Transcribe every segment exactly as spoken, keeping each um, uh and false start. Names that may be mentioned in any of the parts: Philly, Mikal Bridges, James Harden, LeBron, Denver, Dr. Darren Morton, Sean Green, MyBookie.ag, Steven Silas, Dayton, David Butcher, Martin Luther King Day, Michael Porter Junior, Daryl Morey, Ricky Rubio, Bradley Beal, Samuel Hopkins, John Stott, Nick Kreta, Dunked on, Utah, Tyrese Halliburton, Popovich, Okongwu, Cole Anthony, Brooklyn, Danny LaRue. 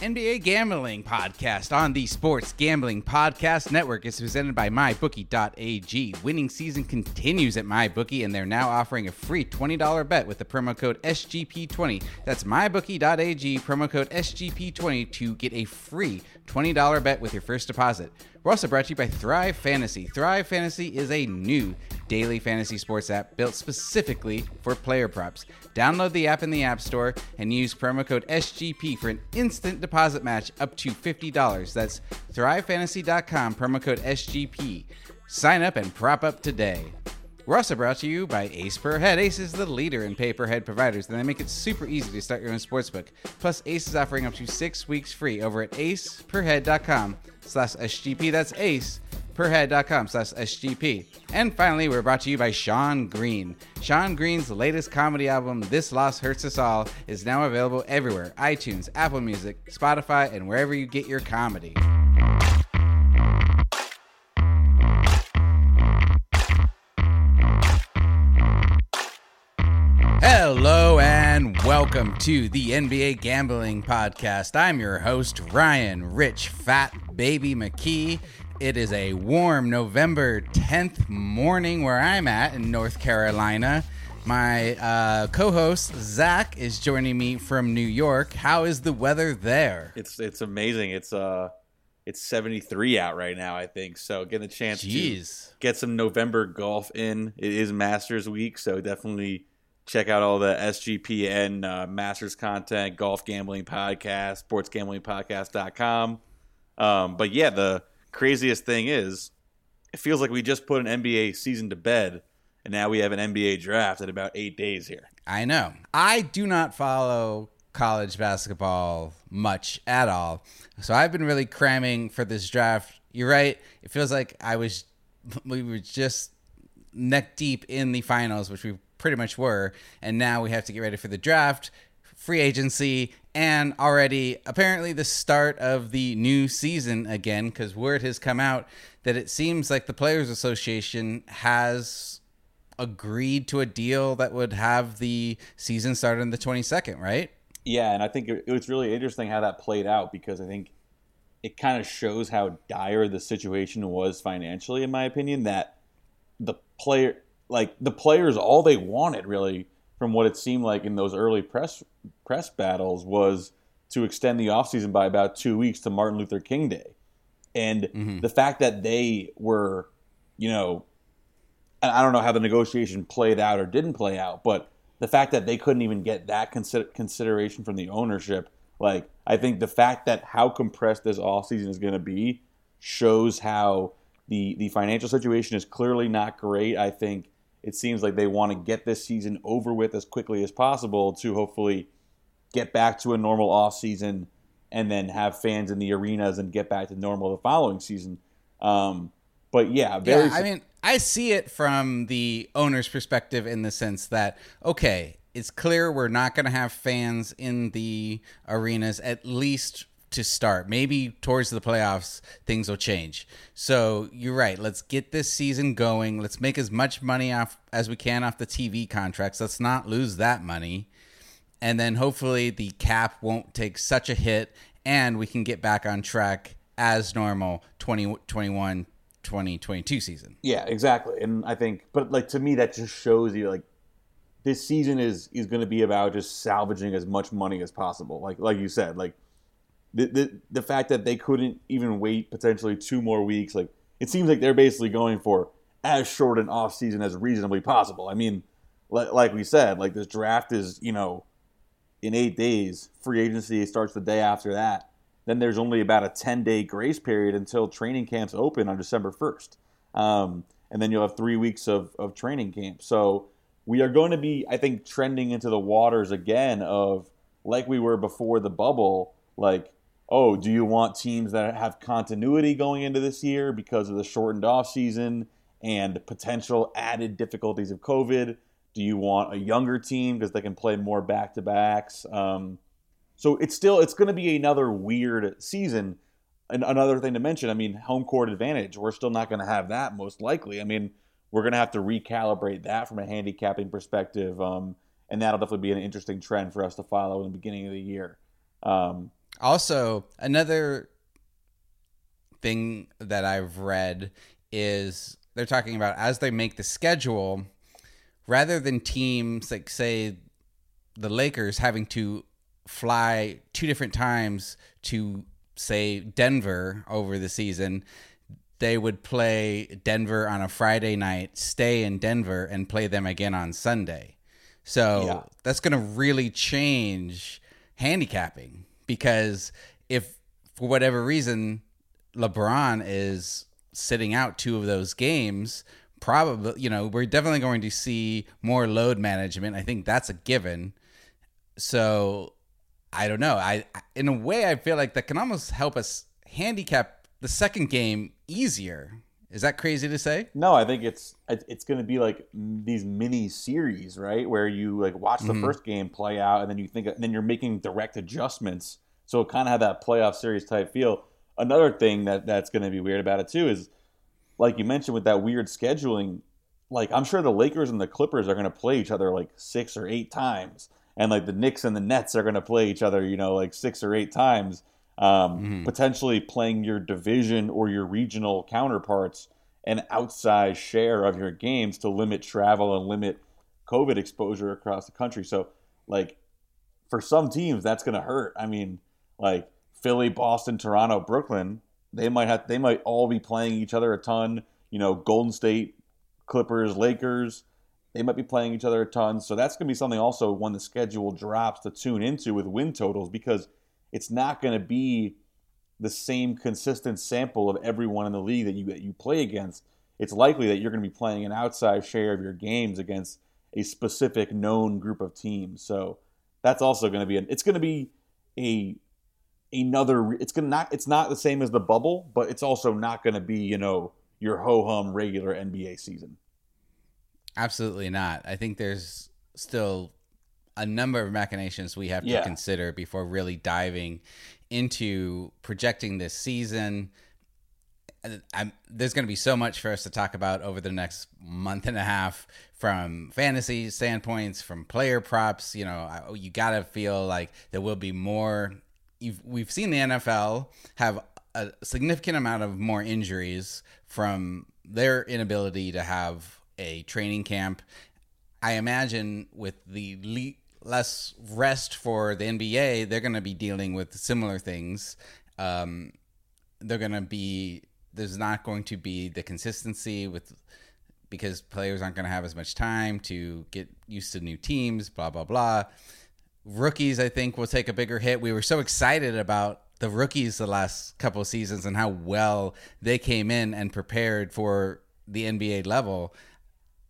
N B A Gambling Podcast on the Sports Gambling Podcast Network is presented by my bookie dot a g. Winning season continues at MyBookie, and they're now offering a free twenty dollars bet with the promo code S G P twenty. That's my bookie dot a g, promo code S G P twenty to get a free twenty dollars bet with your first deposit. We're also brought to you by Thrive Fantasy. Thrive Fantasy is a new daily fantasy sports app built specifically for player props. Download the app in the App Store and use promo code S G P for an instant deposit match up to fifty dollars. That's thrive fantasy dot com, promo code S G P. Sign up and prop up today. We're also brought to you by Ace Per Head. Ace is the leader in pay per head providers, and they make it super easy to start your own sportsbook. Plus, Ace is offering up to six weeks free over at ace per head dot com slash S G P. That's ace per head dot com slash S G P. And finally, we're brought to you by Sean Green. Sean Green's latest comedy album, This Loss Hurts Us All, is now available everywhere: iTunes, Apple Music, Spotify, and wherever you get your comedy. Hello and welcome to the N B A Gambling Podcast. I'm your host, Ryan Rich Fat Baby McKee. It is a warm November tenth morning where I'm at in North Carolina. My uh, co-host, Zach, is joining me from New York. How is the weather there? It's it's amazing. It's uh it's seventy-three out right now, I think. So getting a chance Jeez. to get some November golf in. It is Masters week, so definitely check out all the S G P N uh, Masters content, Golf Gambling Podcast, sports gambling podcast dot com. Um, but yeah, the craziest thing is it feels like we just put an N B A season to bed, and now we have an N B A draft in about eight days here. I know. I do not follow college basketball much at all, so I've been really cramming for this draft. You're right. It feels like I was we were just neck deep in the finals, which we've pretty much were, and now we have to get ready for the draft, free agency, and already apparently the start of the new season again, because word has come out that it seems like the Players Association has agreed to a deal that would have the season start on the twenty-second, right? Yeah, and I think it, it's really interesting how that played out, because I think it kind of shows how dire the situation was financially, in my opinion, that the player... Like, the players, all they wanted, really, from what it seemed like in those early press press battles, was to extend the offseason by about two weeks to Martin Luther King Day. And mm-hmm. the fact that they were, you know, I don't know how the negotiation played out or didn't play out, but the fact that they couldn't even get that consider- consideration from the ownership, like, I think the fact that how compressed this offseason is going to be shows how the the financial situation is clearly not great. I think it seems like they want to get this season over with as quickly as possible to hopefully get back to a normal offseason and then have fans in the arenas and get back to normal the following season. Um, but, yeah. Very yeah, I mean, I see it from the owner's perspective in the sense that, okay, it's clear we're not going to have fans in the arenas, at least to start. Maybe towards the playoffs, things will change. So you're right. Let's get this season going. Let's make as much money off as we can off the T V contracts. Let's not lose that money. And then hopefully the cap won't take such a hit and we can get back on track as normal twenty twenty-one, twenty twenty-two season. Yeah, exactly. And I think, but like to me, that just shows you like this season is, is going to be about just salvaging as much money as possible. Like, like you said, like, The, the the fact that they couldn't even wait potentially two more weeks, like it seems like they're basically going for as short an off season as reasonably possible. I mean, like, like we said, like this draft is, you know, in eight days. Free agency starts the day after that. Then there's only about a ten-day grace period until training camps open on December first. Um, and then you'll have three weeks of, of training camp. So we are going to be, I think, trending into the waters again of like we were before the bubble, like, oh, do you want teams that have continuity going into this year because of the shortened offseason and potential added difficulties of COVID? Do you want a younger team because they can play more back-to-backs? Um, so it's still it's going to be another weird season. And another thing to mention, I mean, home court advantage, we're still not going to have that most likely. I mean, we're going to have to recalibrate that from a handicapping perspective, um, and that'll definitely be an interesting trend for us to follow in the beginning of the year. Um, Also, another thing that I've read is they're talking about as they make the schedule, rather than teams like, say, the Lakers having to fly two different times to, say, Denver over the season, they would play Denver on a Friday night, stay in Denver, and play them again on Sunday. So yeah. that's going to really change handicapping because if, for whatever reason, LeBron is sitting out two of those games, probably, you know, we're definitely going to see more load management. I think that's a given. So I don't know. I, in a way, I feel like that can almost help us handicap the second game easier. Is that crazy to say? No, I think it's it's going to be like these mini series, right? Where you like watch the mm-hmm. first game play out, and then you think, and then you're making direct adjustments. So it kind of have that playoff series type feel. Another thing that, that's going to be weird about it too is, like you mentioned, with that weird scheduling. Like I'm sure the Lakers and the Clippers are going to play each other like six or eight times, and like the Knicks and the Nets are going to play each other, you know, like six or eight times. Um, mm-hmm. Potentially playing your division or your regional counterparts an outsized share of your games to limit travel and limit COVID exposure across the country. So, like, for some teams, that's going to hurt. I mean, like Philly, Boston, Toronto, Brooklyn, they might have, they might all be playing each other a ton. You know, Golden State, Clippers, Lakers, they might be playing each other a ton. So that's going to be something also when the schedule drops to tune into with win totals, because it's not going to be the same consistent sample of everyone in the league that you that you play against. It's likely that you're going to be playing an outsized share of your games against a specific known group of teams. So that's also going to be an, it's going to be a another. It's going to not. It's not the same as the bubble, but it's also not going to be, you know, your ho hum regular N B A season. Absolutely not. I think there's still a number of machinations we have yeah. to consider before really diving into projecting this season. I'm, there's going to be so much for us to talk about over the next month and a half, from fantasy standpoints, from player props. You know, I, you got to feel like there will be more. You've, we've seen the N F L have a significant amount of more injuries from their inability to have a training camp. I imagine with the le- less rest for the N B A, they're going to be dealing with similar things. Um, they're going to be, there's not going to be the consistency with, because players aren't going to have as much time to get used to new teams, blah, blah, blah. Rookies, I think, will take a bigger hit. We were so excited about the rookies the last couple of seasons and how well they came in and prepared for the N B A level.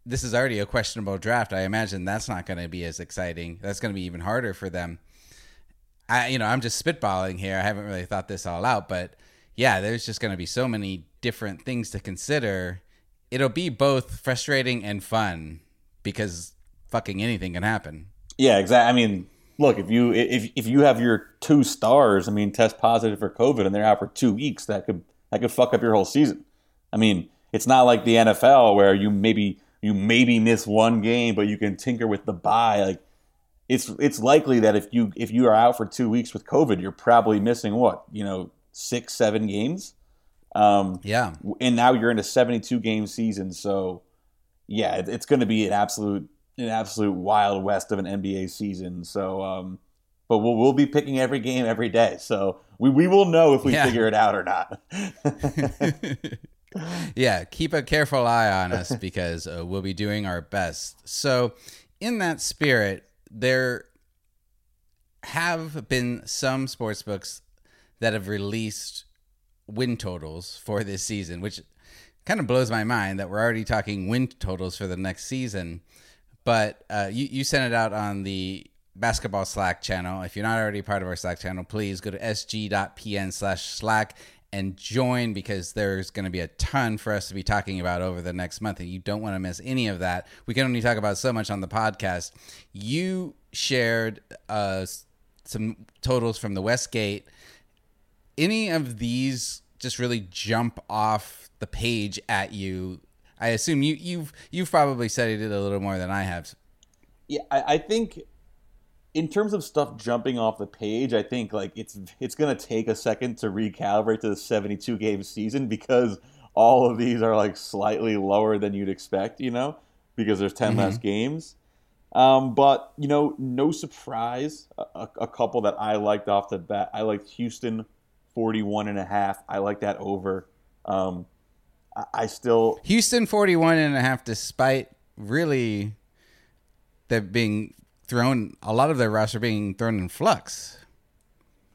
This is already a questionable draft. I imagine that's not going to be as exciting. That's going to be even harder for them. I, you know, I'm just spitballing here. I haven't really thought this all out, but yeah, there's just going to be so many different things to consider. It'll be both frustrating and fun because fucking anything can happen. Yeah, exactly. I mean, look, if you if if you have your two stars, I mean, test positive for COVID and they're out for two weeks, that could that could fuck up your whole season. I mean, it's not like the N F L where you maybe. You maybe miss one game, but you can tinker with the bye. Like it's it's likely that if you if you are out for two weeks with COVID, you're probably missing what, you know, six, seven games. Um, yeah. And now you're in a seventy-two game season, so yeah, it, it's going to be an absolute an absolute wild west of an N B A season. So, um, but we'll we'll be picking every game every day, so we we will know if we yeah. figure it out or not. Yeah, keep a careful eye on us because uh, we'll be doing our best. So in that spirit, there have been some sportsbooks that have released win totals for this season, which kind of blows my mind that we're already talking win totals for the next season. But uh, you, you sent it out on the basketball Slack channel. If you're not already part of our Slack channel, please go to s g dot p n slash slack and join, because there's going to be a ton for us to be talking about over the next month, and you don't want to miss any of that. We can only talk about so much on the podcast. You shared uh, some totals from the Westgate. Any of these just really jump off the page at you? I assume you, you've you've probably studied it a little more than I have. Yeah, I, I think in terms of stuff jumping off the page, I think like it's it's going to take a second to recalibrate to the seventy-two game season, because all of these are like slightly lower than you'd expect, you know, because there's ten mm-hmm. less games. Um, but, you know, no surprise, a, a couple that I liked off the bat. I liked Houston forty-one and a half. I like that over. Um, I, I still Houston forty-one and a half, despite really that being thrown, a lot of their roster being thrown in flux.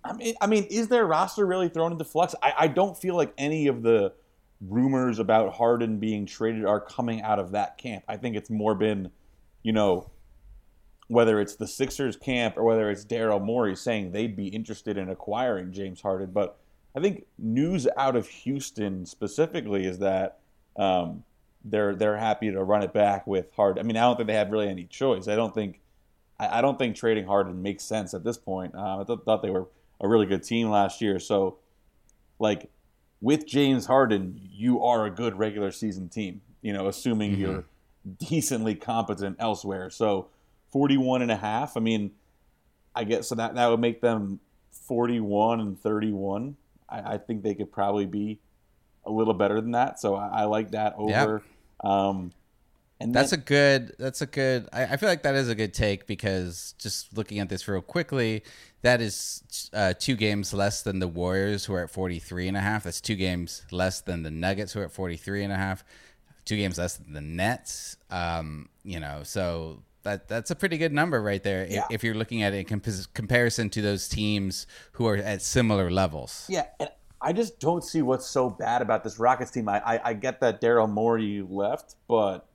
I mean, I mean, is their roster really thrown into flux? I, I don't feel like any of the rumors about Harden being traded are coming out of that camp. I think it's more been, you know, whether it's the Sixers camp or whether it's Daryl Morey saying they'd be interested in acquiring James Harden. But I think news out of Houston specifically is that um, they're they're happy to run it back with Harden. I mean, I don't think they have really any choice. I don't think I, I don't think trading Harden makes sense at this point. Uh, I th- thought they were a really good team last year. So, like, with James Harden, you are a good regular season team, you know, assuming mm-hmm. you're decently competent elsewhere. So forty-one and a half, I mean, I guess so that that would make them forty-one and thirty-one. I, I think they could probably be a little better than that, so I, I like that over. Yep. um and that's then, a good that's a good I, I feel like that is a good take, because just looking at this real quickly, that is uh two games less than the Warriors, who are at forty-three and a half. That's two games less than the Nuggets, who are at forty-three and a half. Two games less than the Nets, um, you know, so that that's a pretty good number right there. Yeah. If you're looking at it in comp- comparison to those teams who are at similar levels. Yeah, and I just don't see what's so bad about this Rockets team. I I, I get that Daryl Morey left, but,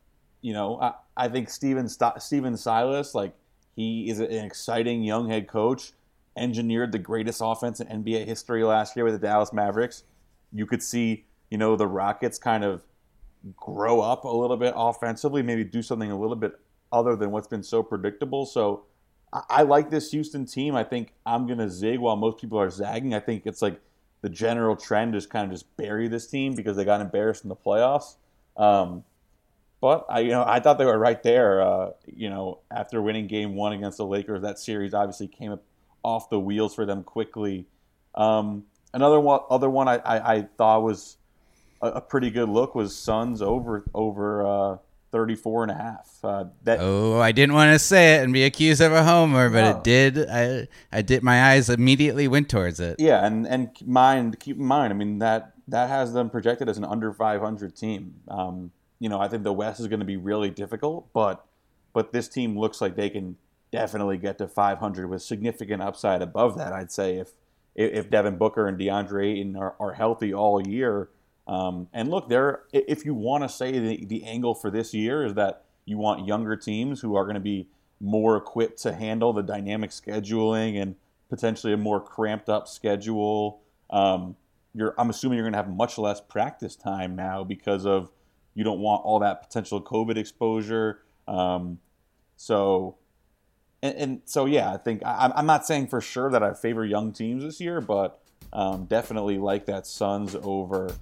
you know, I, I think Steven, St- Steven Silas, like, he is an exciting young head coach, engineered the greatest offense in N B A history last year with the Dallas Mavericks. You could see, you know, the Rockets kind of grow up a little bit offensively, maybe do something a little bit other than what's been so predictable. So I, I like this Houston team. I think I'm going to zig while most people are zagging. I think it's like the general trend is kind of just bury this team because they got embarrassed in the playoffs. Um, but I, you know, I thought they were right there, uh, you know, after winning game one against the Lakers. That series obviously came up off the wheels for them quickly. Um, another one, other one I, I, I thought was a pretty good look was Suns over over uh, thirty-four and a half. Uh, that oh, I didn't want to say it and be accused of a homer, but no. It did. I I did. My eyes immediately went towards it. Yeah, and and mind keep in mind. I mean that that has them projected as an under five hundred team. Um, you know, I think the West is going to be really difficult, but but this team looks like they can definitely get to five hundred with significant upside above that. I'd say if if Devin Booker and DeAndre Ayton are, are healthy all year. Um, and look, there. If you want to say the, the angle for this year is that you want younger teams who are going to be more equipped to handle the dynamic scheduling and potentially a more cramped up schedule. Um, you're, I'm assuming you're going to have much less practice time now because of you don't want all that potential COVID exposure. Um, so, and, and so yeah, I think I, I'm not saying for sure that I favor young teams this year, but um, definitely like that Suns over.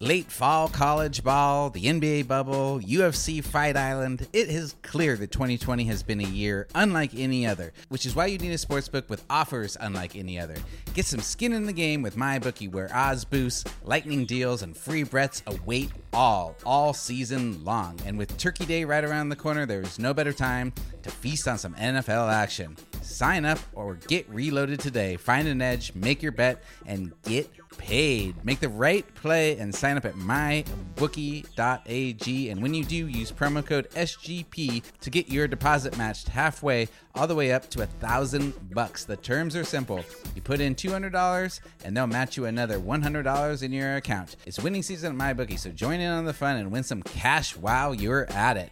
Late fall college ball, the N B A bubble, U F C Fight Island, it is clear that twenty twenty has been a year unlike any other, which is why you need a sportsbook with offers unlike any other. Get some skin in the game with MyBookie, where odds boosts, lightning deals, and free bets await all, all season long. And with Turkey Day right around the corner, there is no better time to feast on some N F L action. Sign up or get reloaded today. Find an edge, make your bet, and get paid. Make the right play and sign up at my bookie dot a g. And when you do, use promo code S G P to get your deposit matched halfway, all the way up to a thousand bucks. The terms are simple. You put in two hundred dollars and they'll match you another one hundred dollars in your account. It's winning season at MyBookie, so join in on the fun and win some cash while you're at it.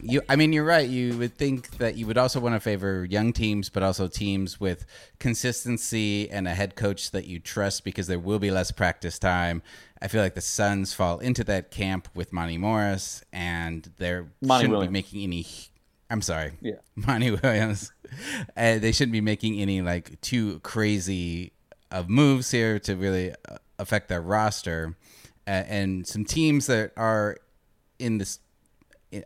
You, I mean, you're right. You would think that you would also want to favor young teams, but also teams with consistency and a head coach that you trust, because there will be less practice time. I feel like the Suns fall into that camp with Monty Morris, and they shouldn't Williams. be making any. I'm sorry, yeah, Monty Williams. uh, they shouldn't be making any like too crazy of moves here to really affect their roster, uh, and some teams that are in this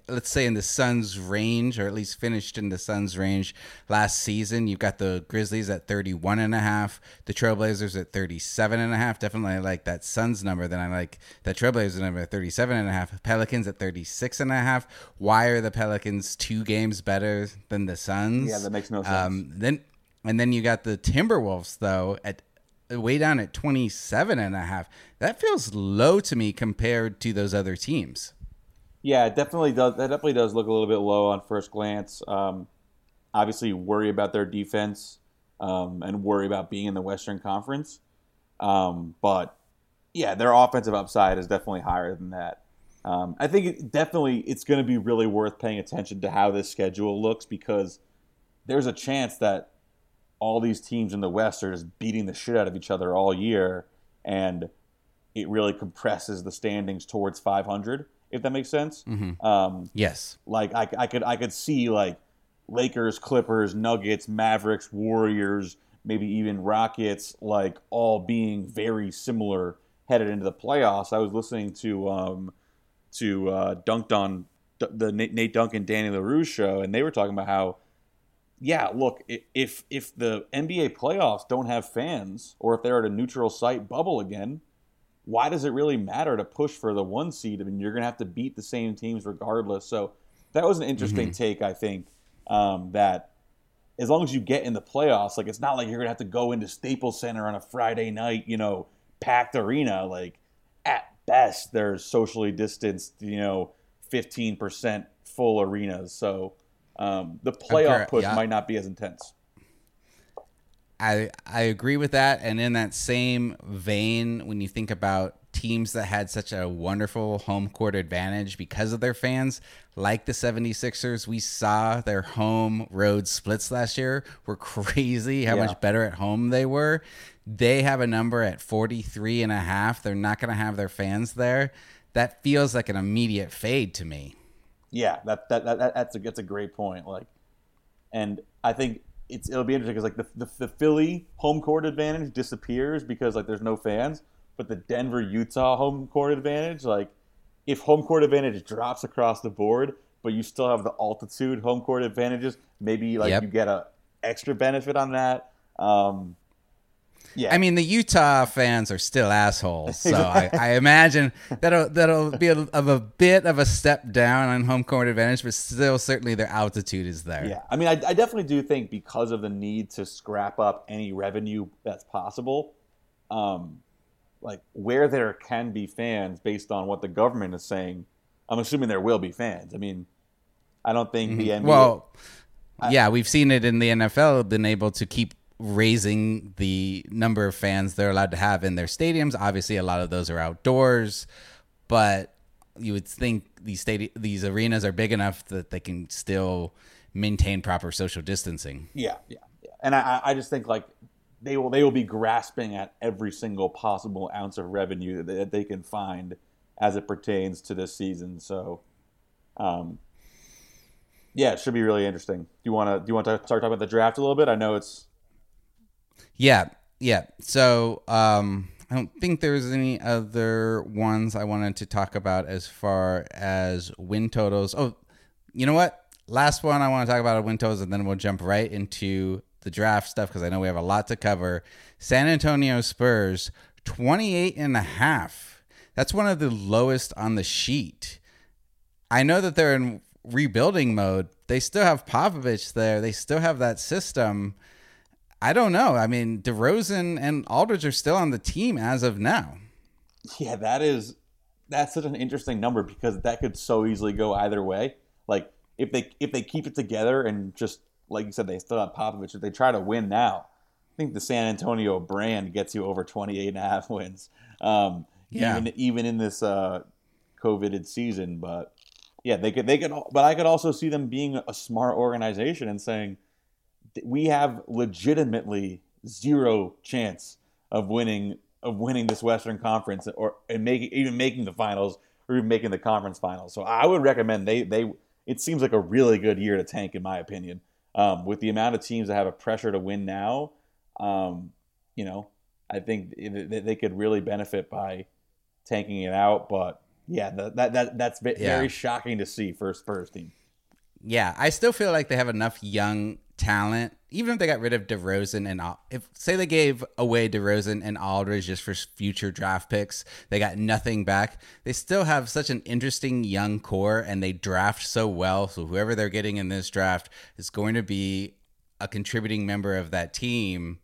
let's say in the Suns range, or at least finished in the Suns range last season. You've got the Grizzlies at thirty-one and a half, the Trailblazers at thirty-seven and a half. Definitely I like that Suns number. Then I like that Trailblazers number at thirty-seven and a half, Pelicans at thirty-six and a half. Why are the Pelicans two games better than the Suns? Yeah, that makes no sense. Um, then, and then you got the Timberwolves though at way down at twenty-seven and a half. That feels low to me compared to those other teams. Yeah, it definitely does. That definitely does look a little bit low on first glance. Um, obviously, worry about their defense um, and worry about being in the Western Conference. Um, but, yeah, their offensive upside is definitely higher than that. Um, I think it definitely it's going to be really worth paying attention to how this schedule looks, because there's a chance that all these teams in the West are just beating the shit out of each other all year, and it really compresses the standings towards five hundred. If that makes sense. Mm-hmm. Um, yes. Like I, I could, I could see like Lakers, Clippers, Nuggets, Mavericks, Warriors, maybe even Rockets, like all being very similar headed into the playoffs. I was listening to um, to uh, Dunked on the Nate Duncan, Danny LaRue show, and they were talking about how, yeah, look, if if the N B A playoffs don't have fans, or if they're at a neutral site bubble again, why does it really matter to push for the one seed? I mean, you're going to have to beat the same teams regardless. So that was an interesting mm-hmm. take, I think, um, that as long as you get in the playoffs, like it's not like you're going to have to go into Staples Center on a Friday night, you know, packed arena. Like at best, they're socially distanced, you know, fifteen percent full arenas. So um, the playoff okay, push yeah. might not be as intense. I, I agree with that. And in that same vein, when you think about teams that had such a wonderful home court advantage because of their fans, like the seventy-sixers, we saw their home road splits last year were crazy how yeah. much better at home they were. They have a number at forty-three and a half. They're not going to have their fans there. That feels like an immediate fade to me. Yeah, that, that, that that's a that's a great point. Like, and I think It's, it'll be interesting because like the, the the Philly home court advantage disappears because like there's no fans, but the Denver Utah home court advantage, like if home court advantage drops across the board, but you still have the altitude home court advantages, maybe like yep. you get a extra benefit on that. Um, yeah, I mean the Utah fans are still assholes, so I, I imagine that'll that'll be a, of a bit of a step down on home court advantage, but still certainly their altitude is there. Yeah, I mean I, I definitely do think because of the need to scrap up any revenue that's possible, um, like where there can be fans based on what the government is saying, I'm assuming there will be fans. I mean, I don't think mm-hmm. the N B A. Well, I, yeah, we've seen it in the N F L been able to keep raising the number of fans they're allowed to have in their stadiums. Obviously, a lot of those are outdoors, but you would think these stadium, these arenas are big enough that they can still maintain proper social distancing. Yeah, yeah, yeah. And I, I just think like they will they will be grasping at every single possible ounce of revenue that they can find as it pertains to this season. So, um, yeah, it should be really interesting. Do you want to do you want to start talking about the draft a little bit? I know it's Yeah, yeah. So um, I don't think there's any other ones I wanted to talk about as far as win totals. Oh, you know what? Last one I want to talk about are win totals, and then we'll jump right into the draft stuff because I know we have a lot to cover. San Antonio Spurs, twenty-eight and a half. That's one of the lowest on the sheet. I know that they're in rebuilding mode. They still have Popovich there. They still have that system. I don't know. I mean, DeRozan and Aldridge are still on the team as of now. Yeah, that is that's such an interesting number because that could so easily go either way. Like if they if they keep it together and just like you said, they still have Popovich. If they try to win now, I think the San Antonio brand gets you over twenty-eight and a half wins. Um, yeah, even, even in this uh, COVIDed season. But yeah, they could they could. But I could also see them being a smart organization and saying, we have legitimately zero chance of winning of winning this Western Conference, or and making even making the finals, or even making the conference finals. So I would recommend they they. It seems like a really good year to tank, in my opinion, um, with the amount of teams that have a pressure to win now. Um, you know, I think they, they could really benefit by tanking it out. But yeah, the, that that that's very yeah. shocking to see for a Spurs team. Yeah, I still feel like they have enough young talent, even if they got rid of DeRozan and if say they gave away DeRozan and Aldridge just for future draft picks, they got nothing back. They still have such an interesting young core, and they draft so well. So whoever they're getting in this draft is going to be a contributing member of that team.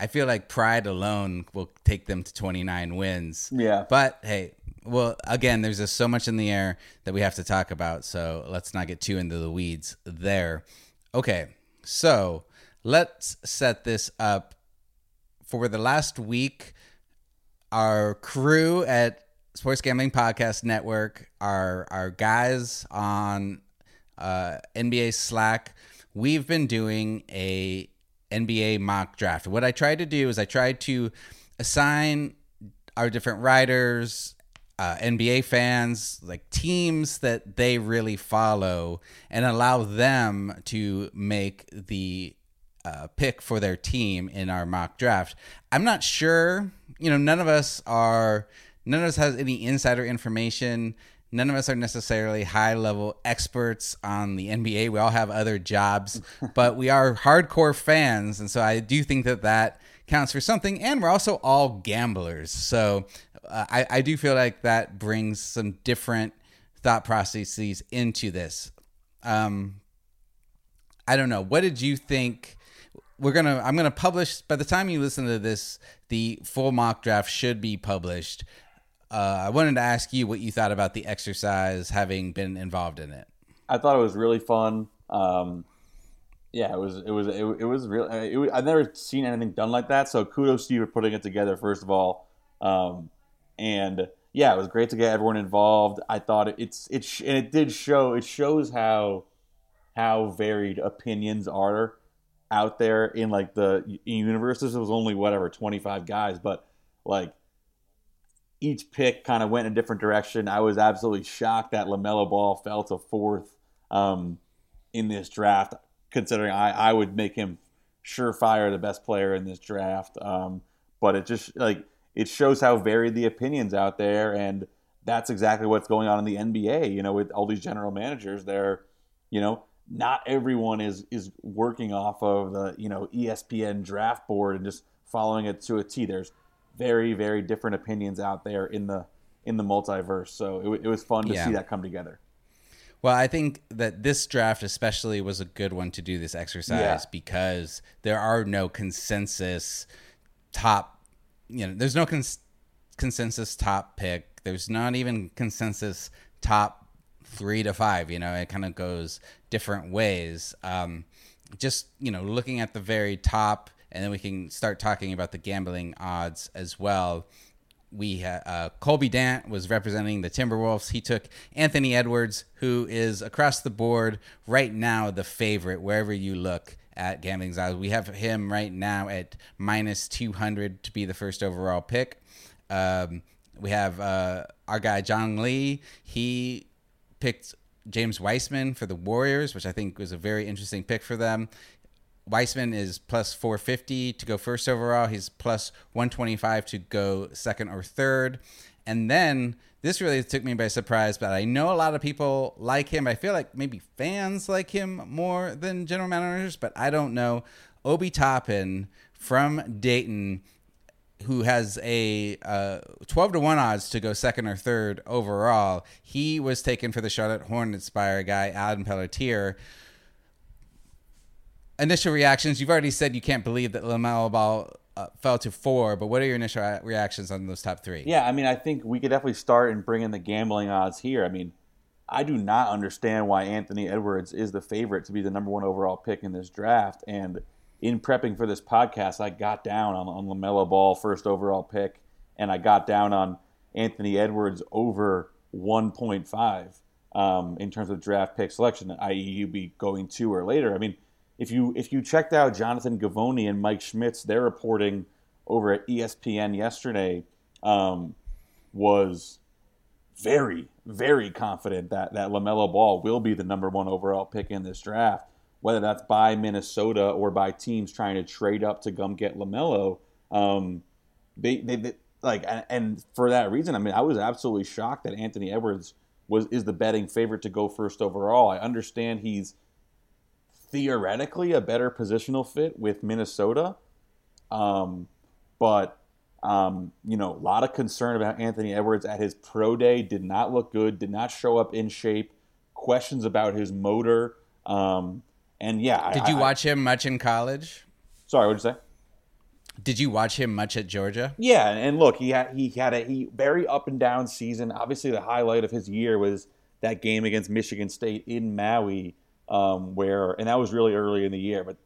I feel like pride alone will take them to twenty-nine wins. Yeah. But hey, well, again, there's just so much in the air that we have to talk about. So let's not get too into the weeds there. Okay. So let's set this up. For the last week, our crew at Sports Gambling Podcast Network, our, our guys on uh, N B A Slack, we've been doing a N B A mock draft. What I tried to do is I tried to assign our different writers, uh, N B A fans, like teams that they really follow, and allow them to make the uh, pick for their team in our mock draft. I'm not sure, you know, none of us are, none of us has any insider information. None of us are necessarily high-level experts on the N B A. We all have other jobs, but we are hardcore fans, and so I do think that that counts for something, and we're also all gamblers. So uh, I, I do feel like that brings some different thought processes into this. Um, I don't know. What did you think? We're gonna. I'm going to publish, by the time you listen to this, the full mock draft should be published. Uh, I wanted to ask you what you thought about the exercise, having been involved in it. I thought it was really fun. Um, yeah, it was. It was. It, it was real. It was, I've never seen anything done like that. So kudos to you for putting it together, first of all. Um, and yeah, it was great to get everyone involved. I thought it, it's it's and it did show. It shows how how varied opinions are out there in like the universe. This was only whatever twenty-five guys, but like. Each pick kind of went in a different direction. I was absolutely shocked that LaMelo Ball fell to fourth um, in this draft, considering I, I would make him surefire the best player in this draft. Um, but it just like it shows how varied the opinions out there, and that's exactly what's going on in the N B A. You know, with all these general managers, they're you know not everyone is is working off of the you know E S P N draft board and just following it to a T. There's very, very different opinions out there in the in the multiverse. So it, it was fun to yeah. see that come together. Well, I think that this draft especially was a good one to do this exercise yeah. because there are no consensus top, you know, there's no cons- consensus top pick. There's not even consensus top three to five, you know, it kind of goes different ways. Um, just, you know, looking at the very top, and then we can start talking about the gambling odds as well. We uh, Colby Dant was representing the Timberwolves. He took Anthony Edwards, who is across the board right now the favorite wherever you look at gambling's odds. We have him right now at minus two hundred to be the first overall pick. Um, we have uh, our guy John Lee. He picked James Wiseman for the Warriors, which I think was a very interesting pick for them. Weissman is plus four fifty to go first overall. He's plus one twenty-five to go second or third. And then this really took me by surprise, but I know a lot of people like him. I feel like maybe fans like him more than general managers, but I don't know. Obi Toppin from Dayton, who has a uh, twelve to one odds to go second or third overall. He was taken for the Charlotte Hornets by our guy, Alan Pelletier. Initial reactions, you've already said you can't believe that LaMelo Ball uh, fell to four, but what are your initial reactions on those top three? Yeah, I mean, I think we could definitely start and bring in the gambling odds here. I mean, I do not understand why Anthony Edwards is the favorite to be the number one overall pick in this draft. And in prepping for this podcast, I got down on, on LaMelo Ball first overall pick, and I got down on Anthony Edwards over one point five um, in terms of draft pick selection, that is you'd be going two or later. I mean, If you if you checked out Jonathan Givony and Mike Schmitz, their reporting over at E S P N yesterday um, was very, very confident that, that LaMelo Ball will be the number one overall pick in this draft, whether that's by Minnesota or by teams trying to trade up to come get LaMelo. Um, they, they, they, like, and, and for that reason, I mean, I was absolutely shocked that Anthony Edwards was is the betting favorite to go first overall. I understand he's theoretically a better positional fit with Minnesota, um, but um, you know, a lot of concern about Anthony Edwards at his pro day. Did not look good. Did not show up in shape. Questions about his motor. Um, and yeah, did I, you I, watch him much in college? Sorry, what did you say? Did you watch him much at Georgia? Yeah, and look, he had he had a he, very up and down season. Obviously, the highlight of his year was that game against Michigan State in Maui, um, where and that was really early in the year. But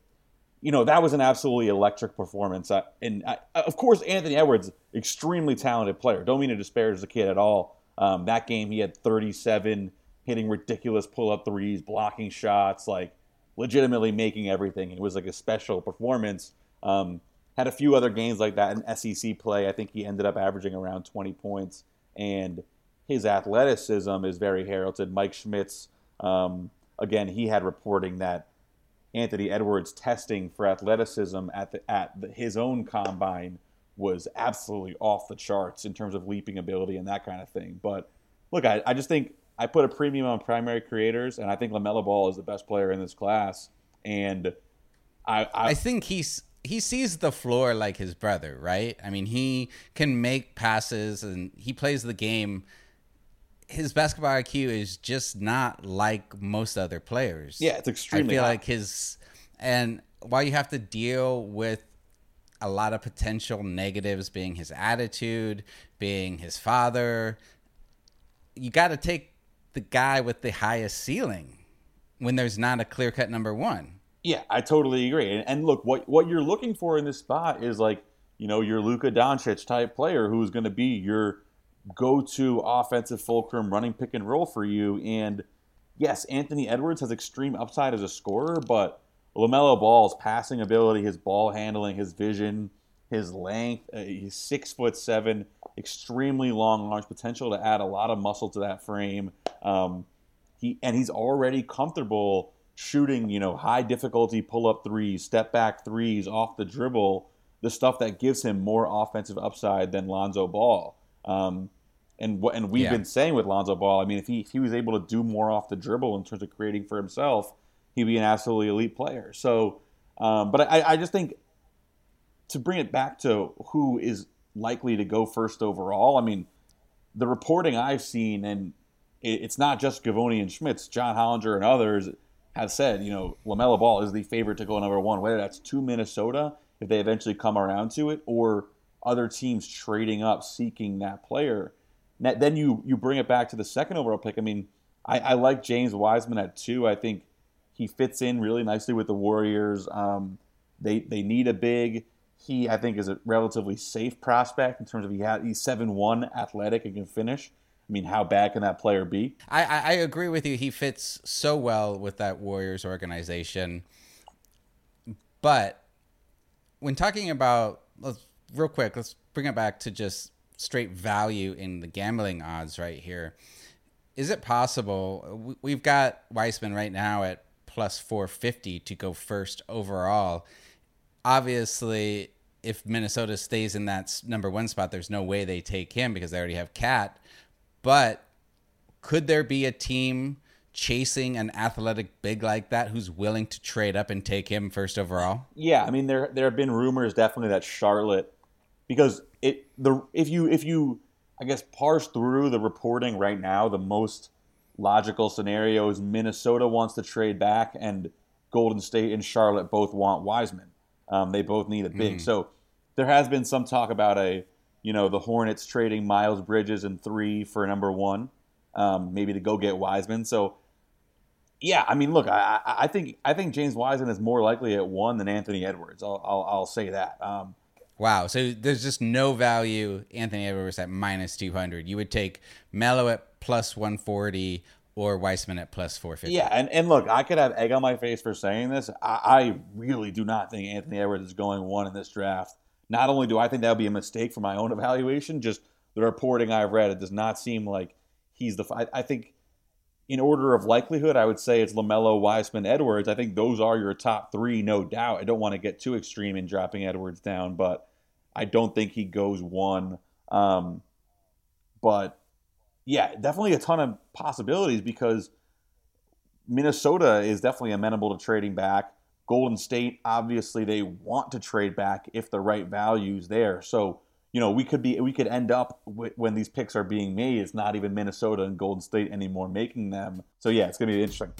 you know, that was an absolutely electric performance. I, and I, of course, Anthony Edwards, extremely talented player. Don't mean to disparage the kid at all. Um, that game, he had thirty-seven, hitting ridiculous pull-up threes, blocking shots, like legitimately making everything. It was like a special performance. Um, Had a few other games like that in S E C play. I think he ended up averaging around twenty points. And his athleticism is very heralded. Mike Schmitz, um, again, he had reporting that Anthony Edwards testing for athleticism at the, at the, his own combine was absolutely off the charts in terms of leaping ability and that kind of thing. But look, I, I just think I put a premium on primary creators, and I think LaMelo Ball is the best player in this class. And I, I, I think he's... He sees the floor like his brother, right? I mean, he can make passes and he plays the game. His basketball I Q is just not like most other players. Yeah, it's extremely I feel high. Like his... And while you have to deal with a lot of potential negatives, being his attitude, being his father, you got to take the guy with the highest ceiling when there's not a clear-cut number one. Yeah, I totally agree. And, and look, what, what you're looking for in this spot is like, you know, your Luka Doncic type player who's going to be your go-to offensive fulcrum running pick and roll for you. And yes, Anthony Edwards has extreme upside as a scorer, but LaMelo Ball's passing ability, his ball handling, his vision, his length, uh, he's six foot seven, extremely long arms, potential to add a lot of muscle to that frame. Um, he and he's already comfortable shooting, you know, high difficulty pull-up threes, step-back threes, off the dribble, the stuff that gives him more offensive upside than Lonzo Ball. Um, and what and we've yeah. been saying with Lonzo Ball, I mean, if he if he was able to do more off the dribble in terms of creating for himself, he'd be an absolutely elite player. So, um, but I, I just think to bring it back to who is likely to go first overall, I mean, the reporting I've seen, and it, it's not just Givony and Schmitz, John Hollinger and others, have said, you know, LaMelo Ball is the favorite to go number one, whether that's to Minnesota, if they eventually come around to it, or other teams trading up, seeking that player. Now, then you you bring it back to the second overall pick. I mean, I, I like James Wiseman at two. I think he fits in really nicely with the Warriors. Um, they they need a big. He, I think, is a relatively safe prospect in terms of he had, he's seven one, athletic, and can finish. I mean, how bad can that player be? I, I agree with you. He fits so well with that Warriors organization. But when talking about, let's, real quick, let's bring it back to just straight value in the gambling odds right here. Is it possible? We've got Wiseman right now at plus four fifty to go first overall. Obviously, if Minnesota stays in that number one spot, there's no way they take him because they already have Cat. But could there be a team chasing an athletic big like that who's willing to trade up and take him first overall? Yeah, I mean there there have been rumors definitely that Charlotte, because it the if you if you I guess parse through the reporting right now, the most logical scenario is Minnesota wants to trade back and Golden State and Charlotte both want Wiseman. Um, they both need a big. Mm. So there has been some talk about a You know, the Hornets trading Miles Bridges and three for number one, um, maybe to go get Wiseman. So, yeah, I mean, look, I, I think I think James Wiseman is more likely at one than Anthony Edwards. I'll I'll, I'll say that. Um, wow. So there's just no value Anthony Edwards at minus two hundred. You would take Melo at plus one forty or Wiseman at plus four fifty. Yeah, and, and look, I could have egg on my face for saying this. I, I really do not think Anthony Edwards is going one in this draft. Not only do I think that would be a mistake for my own evaluation, just the reporting I've read, it does not seem like he's the... I, I think in order of likelihood, I would say it's LaMelo, Wiseman, Edwards. I think those are your top three, no doubt. I don't want to get too extreme in dropping Edwards down, but I don't think he goes one Um, but yeah, definitely a ton of possibilities because Minnesota is definitely amenable to trading back. Golden State, obviously, they want to trade back if the right value's there. So, you know, we could be we could end up w- when these picks are being made, it's not even Minnesota and Golden State anymore making them. So yeah, it's gonna be interesting.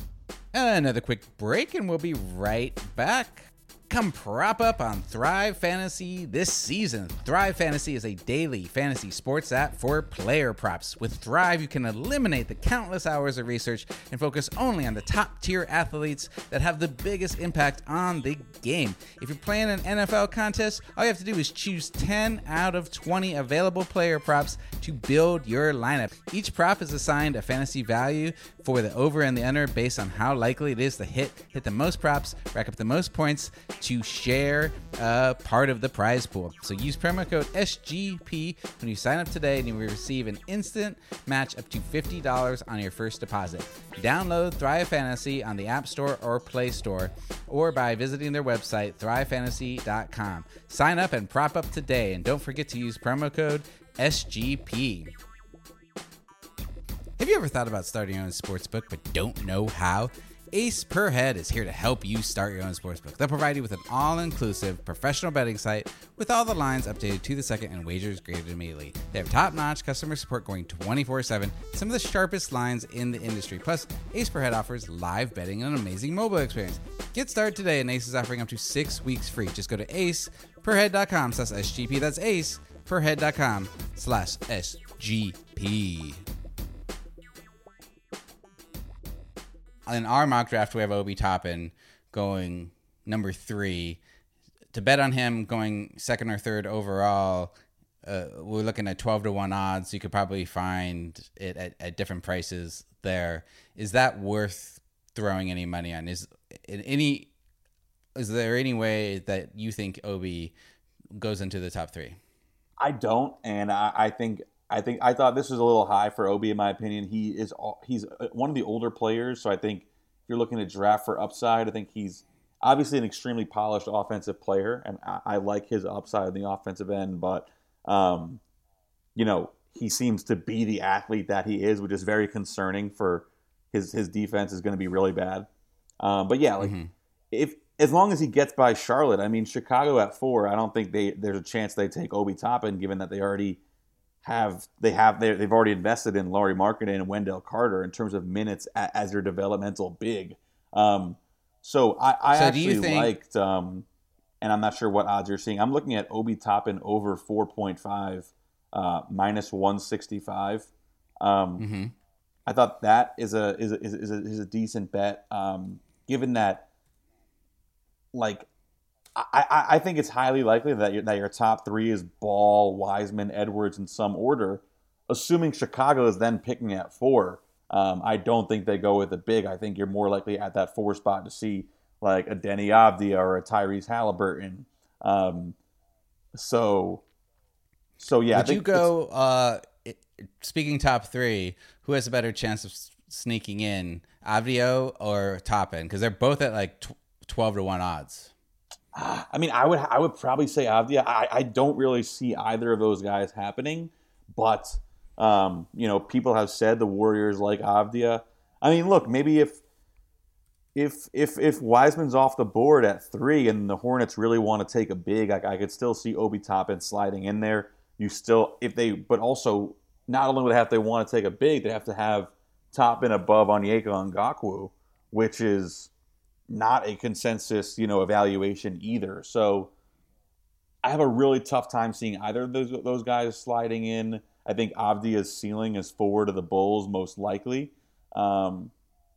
And another quick break, and we'll be right back. Come prop up on Thrive Fantasy this season. Thrive Fantasy is a daily fantasy sports app for player props. With Thrive, you can eliminate the countless hours of research and focus only on the top-tier athletes that have the biggest impact on the game. If you're playing an N F L contest, all you have to do is choose ten out of twenty available player props to build your lineup. Each prop is assigned a fantasy value for the over and the under based on how likely it is to hit, hit the most props, rack up the most points, to share a part of the prize pool. So use promo code S G P when you sign up today and you will receive an instant match up to fifty dollars on your first deposit. Download Thrive Fantasy on the App Store or Play Store or by visiting their website, thrive fantasy dot com. Sign up and prop up today, and don't forget to use promo code S G P. Have you ever thought about starting your own sportsbook but don't know how? Ace Per Head is here to help you start your own sportsbook. They'll provide you with an all-inclusive professional betting site with all the lines updated to the second and wagers graded immediately. They have top-notch customer support going twenty-four seven, some of the sharpest lines in the industry. Plus, Ace Per Head offers live betting and an amazing mobile experience. Get started today, and Ace is offering up to six weeks free. Just go to ace per head dot com slash S G P. That's ace per head dot com slash S G P. In our mock draft, we have Obi Toppin going number three. To bet on him going second or third overall, uh, we're looking at twelve to one odds. You could probably find it at, at different prices there. Is that worth throwing any money on? Is in any is there any way that you think Obi goes into the top three? I don't, and I, I think... I think I thought this was a little high for Obi, in my opinion. He is he's one of the older players, so I think if you're looking to draft for upside, I think he's obviously an extremely polished offensive player, and I, I like his upside on the offensive end. But um, you know, he seems to be the athlete that he is, which is very concerning for his his defense is going to be really bad. Um, but yeah, like mm-hmm. if as long as he gets by Charlotte, I mean Chicago at four, I don't think they there's a chance they take Obi Toppin, given that they already. Have they have they've already invested in Lauri Markkanen and Wendell Carter in terms of minutes as their developmental big. Um, so I, I so actually think... liked, um, and I'm not sure what odds you're seeing. I'm looking at Obi Toppin over four point five, uh, minus one sixty-five. Um, mm-hmm. I thought that is a is a, is a, is a decent bet, um, given that, like. I, I think it's highly likely that your, that your top three is Ball, Wiseman, Edwards in some order, assuming Chicago is then picking at four. Um, I don't think they go with a big. I think you're more likely at that four spot to see like a Denny Avdija or a Tyrese Halliburton. Um, so, so yeah. Would I think you go, uh, speaking top three, who has a better chance of sneaking in, Avdija or Toppin? Because they're both at like twelve to one odds. I mean, I would I would probably say Avdija. I, I don't really see either of those guys happening, but um, you know, people have said the Warriors like Avdija. I mean, look, maybe if if if if Wiseman's off the board at three and the Hornets really want to take a big, I, I could still see Obi Toppin sliding in there. You still if they, but also not only would they have to want to take a big, they have to have Toppin above Onyeka Ngakwu, which is. Not a consensus, you know, evaluation either. So I have a really tough time seeing either of those those guys sliding in. I think Avdija's ceiling is forward of the Bulls most likely. Um,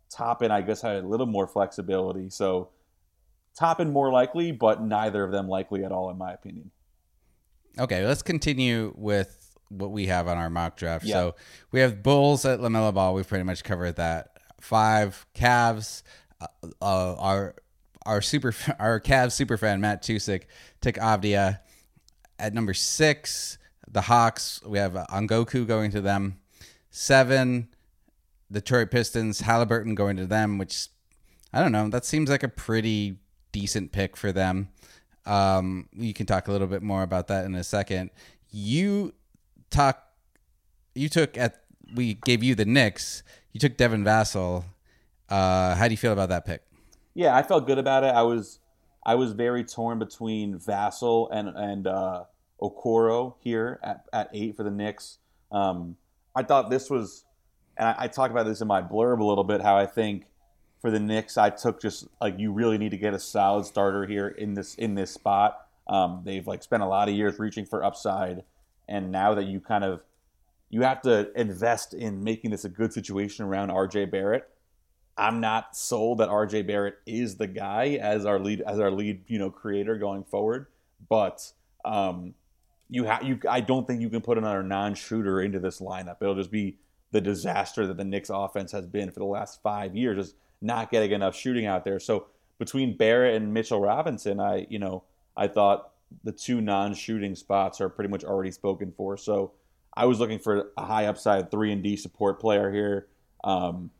Toppin, I guess, had a little more flexibility. So Toppin more likely, but neither of them likely at all, in my opinion. Okay, let's continue with what we have on our mock draft. Yeah. So we have Bulls at LaMelo Ball. We've pretty much covered that. Five, Cavs. Uh, uh, our our super our Cavs super fan Matt Tusick took Avdija at number six. The Hawks, we have Angoku going to them. Seven, Detroit Pistons, Halliburton going to them, which I don't know. That seems like a pretty decent pick for them. Um, you can talk a little bit more about that in a second. You talk. You took at we gave you the Knicks. You took Devin Vassell. Uh, how do you feel about that pick? Yeah, I felt good about it. I was I was very torn between Vassell and and uh, Okoro here at, at eight for the Knicks. Um, I thought this was, and I, I talked about this in my blurb a little bit, how I think for the Knicks, I took just like you really need to get a solid starter here in this in this spot. Um, they've like spent a lot of years reaching for upside, and now that you kind of you have to invest in making this a good situation around R J Barrett. I'm not sold that R J Barrett is the guy as our lead as our lead you know creator going forward, but um, you ha- you I don't think you can put another non-shooter into this lineup. It'll just be the disaster that the Knicks offense has been for the last five years. Just not getting enough shooting out there. So between Barrett and Mitchell Robinson, I, you know, I thought the two non-shooting spots are pretty much already spoken for. So I was looking for a high upside three and D support player here. Um,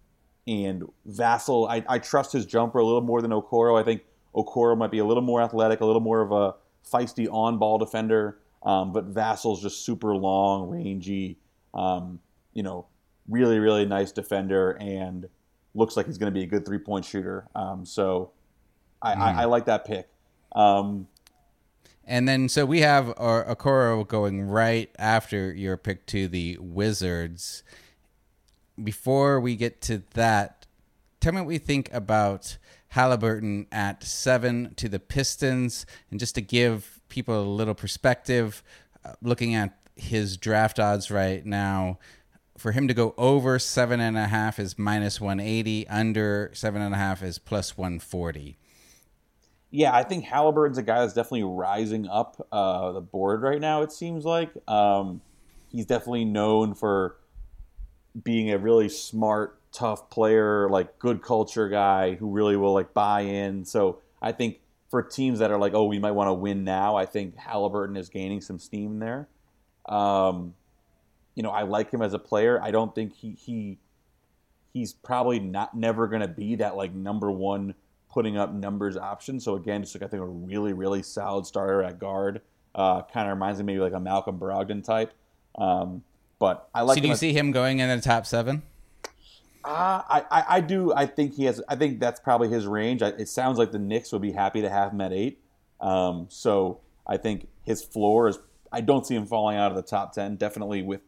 and Vassell, I, I trust his jumper a little more than Okoro. I think Okoro might be a little more athletic, a little more of a feisty on-ball defender. Um, but Vassell's just super long, rangy, um, you know, really, really nice defender. And looks like he's going to be a good three-point shooter. Um, so I, mm. I, I like that pick. Um, and then so we have our Okoro going right after your pick to the Wizards. Before we get to that, tell me what we think about Haliburton at seven to the Pistons. And just to give people a little perspective, uh, looking at his draft odds right now, for him to go over seven and a half is minus one eighty, under seven and a half is plus one forty. Yeah, I think Halliburton's a guy that's definitely rising up uh, the board right now, it seems like. Um, he's definitely known for being a really smart, tough player, like good culture guy who really will like buy in. So I think for teams that are like, oh, we might want to win now, I think Halliburton is gaining some steam there. Um, You know, I like him as a player. I don't think he he he's probably not never going to be that like number one putting up numbers option. So again, just like I think a really really solid starter at guard. Uh, kind of reminds me maybe like a Malcolm Brogdon type. Um, but I like. So do you as, see him going in the top seven? Uh, I, I I do. I think he has. I think that's probably his range. I, it sounds like the Knicks would be happy to have him at eight. Um, so I think his floor is. I don't see him falling out of the top ten. Definitely with.